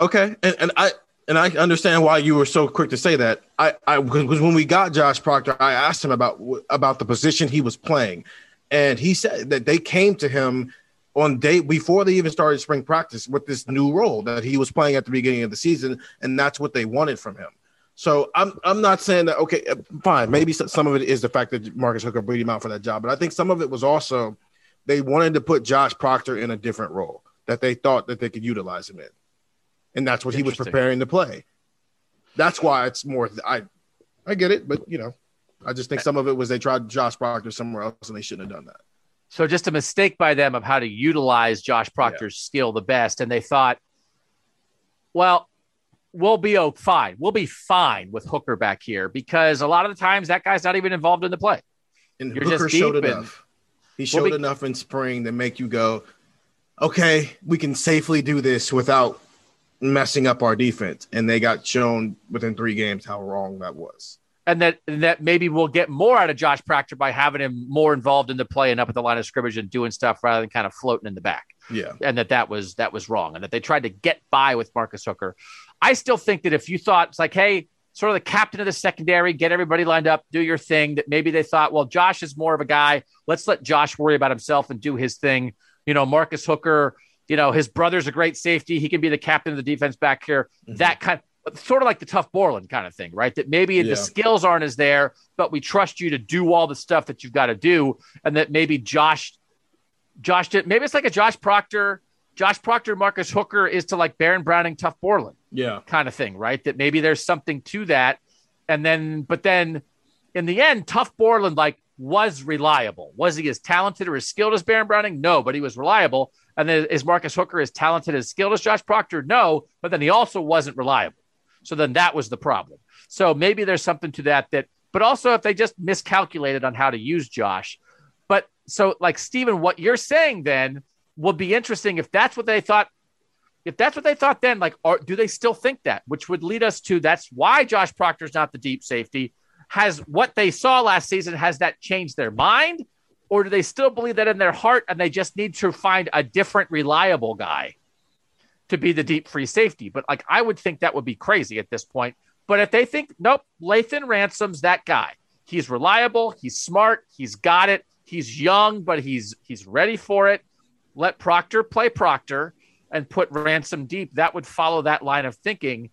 Okay, and, and I and I understand why you were so quick to say that. I because when we got Josh Proctor, I asked him about about the position he was playing, and he said that they came to him on day before they even started spring practice with this new role that he was playing at the beginning of the season, and that's what they wanted from him. So I'm I'm not saying that. Okay, fine, maybe some of it is the fact that Marcus Hooker beat him out for that job, but I think some of it was also they wanted to put Josh Proctor in a different role that they thought that they could utilize him in. And that's what he was preparing to play. That's why it's more – I I get it, but, you know, I just think some of it was they tried Josh Proctor somewhere else and they shouldn't have done that. So just a mistake by them of how to utilize Josh Proctor's yeah. skill the best, and they thought, well, we'll be oh, fine. We'll be fine with Hooker back here because a lot of the times that guy's not even involved in the play. And You're Hooker showed enough. He showed we'll be- enough in spring to make you go, okay, we can safely do this without – messing up our defense, and they got shown within three games how wrong that was. And that and that maybe we'll get more out of Josh Proctor by having him more involved in the play and up at the line of scrimmage and doing stuff rather than kind of floating in the back. Yeah. And that that was that was wrong, and that they tried to get by with Marcus Hooker. I still think that if you thought it's like, hey, sort of the captain of the secondary, get everybody lined up, do your thing, that maybe they thought, well, Josh is more of a guy. Let's let Josh worry about himself and do his thing. You know, Marcus Hooker, you know, his brother's a great safety. He can be the captain of the defense back here. Mm-hmm. That kind of, sort of like the Tuf Borland kind of thing, right? That maybe yeah. the skills aren't as there, but we trust you to do all the stuff that you've got to do. And that maybe Josh Josh did. Maybe it's like a Josh Proctor, Josh Proctor, Marcus Hooker is to like Baron Browning, Tuf Borland, yeah, kind of thing, right? That maybe there's something to that, and then but then in the end, Tuf Borland like was reliable. Was he as talented or as skilled as Baron Browning? No, but he was reliable. And then is Marcus Hooker as talented as skilled as Josh Proctor? No, but then he also wasn't reliable. So then that was the problem. So maybe there's something to that, that, but also if they just miscalculated on how to use Josh. But so like, Stephen, what you're saying then will be interesting. If that's what they thought, if that's what they thought then, like, are, do they still think that, which would lead us to, that's why Josh Proctor's not the deep safety. Has what they saw last season, has that changed their mind? Or do they still believe that in their heart and they just need to find a different reliable guy to be the deep free safety? But like, I would think that would be crazy at this point. But if they think, nope, Lathan Ransom's that guy. He's reliable. He's smart. He's got it. He's young, but he's, he's ready for it. Let Proctor play Proctor and put Ransom deep. That would follow that line of thinking.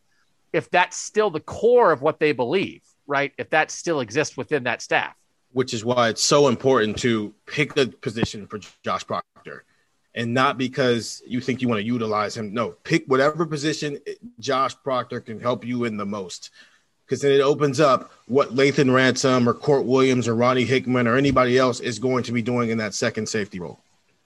If that's still the core of what they believe, right? If that still exists within that staff. Which is why it's so important to pick the position for Josh Proctor, and not because you think you want to utilize him. No, pick whatever position Josh Proctor can help you in the most, because then it opens up what Lathan Ransom or Court Williams or Ronnie Hickman or anybody else is going to be doing in that second safety role.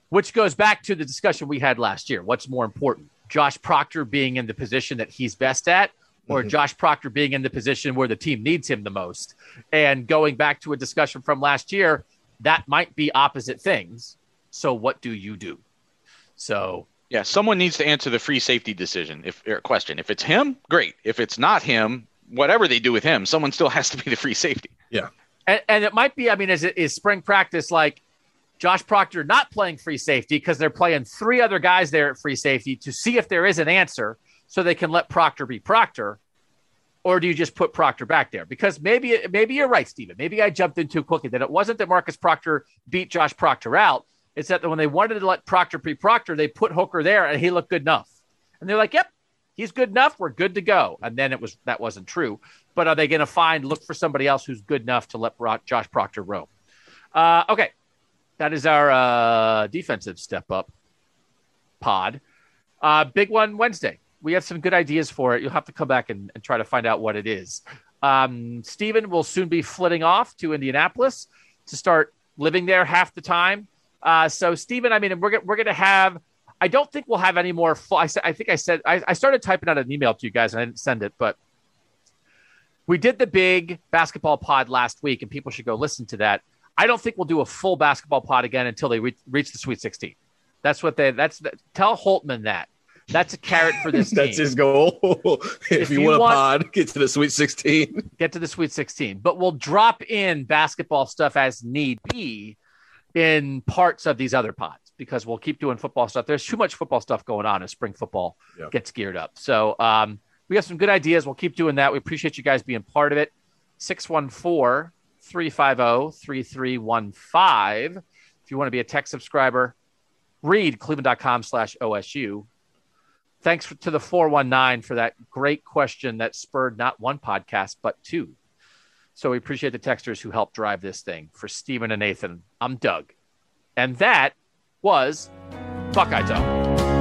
Which goes back to the discussion we had last year. What's more important, Josh Proctor being in the position that he's best at, or mm-hmm. Josh Proctor being in the position where the team needs him the most? And going back to a discussion from last year, that might be opposite things. So what do you do? So yeah, someone needs to answer the free safety decision if or question. If it's him, great. If it's not him, whatever they do with him, someone still has to be the free safety. Yeah. And, and it might be, I mean, is it is spring practice like Josh Proctor not playing free safety because they're playing three other guys there at free safety to see if there is an answer, so they can let Proctor be Proctor? Or do you just put Proctor back there? Because maybe maybe you're right, Stephen. Maybe I jumped in too quickly, that it wasn't that Marcus Proctor beat Josh Proctor out. It's that when they wanted to let Proctor be Proctor, they put Hooker there and he looked good enough. And they're like, yep, he's good enough. We're good to go. And then it was that wasn't true. But are they going to find, look for somebody else who's good enough to let Josh Proctor roam? Uh, okay. That is our uh, defensive step up pod. Uh, big one Wednesday. We have some good ideas for it. You'll have to come back and, and try to find out what it is. Um, Stephen will soon be flitting off to Indianapolis to start living there half the time. Uh, so Stephen, I mean, we're we're going to have, I don't think we'll have any more. Full, I, I think I said, I, I started typing out an email to you guys and I didn't send it, but we did the big basketball pod last week and people should go listen to that. I don't think we'll do a full basketball pod again until they re- reach the Sweet sixteen. That's what they, that's, the, tell Holtman that. That's a carrot for this team. That's his goal. if, if you, you want a pod, get to the Sweet sixteen. Get to the Sweet sixteen. But we'll drop in basketball stuff as need be in parts of these other pods, because we'll keep doing football stuff. There's too much football stuff going on as spring football yeah. gets geared up. So um, we have some good ideas. We'll keep doing that. We appreciate you guys being part of it. six one four, three five zero, three three one five. If you want to be a tech subscriber, read cleveland dot com slash O S U. Thanks for, to the four one nine for that great question that spurred not one podcast, but two. So we appreciate the texters who helped drive this thing. For Stephen and Nathan, I'm Doug. And that was Buckeye Talk.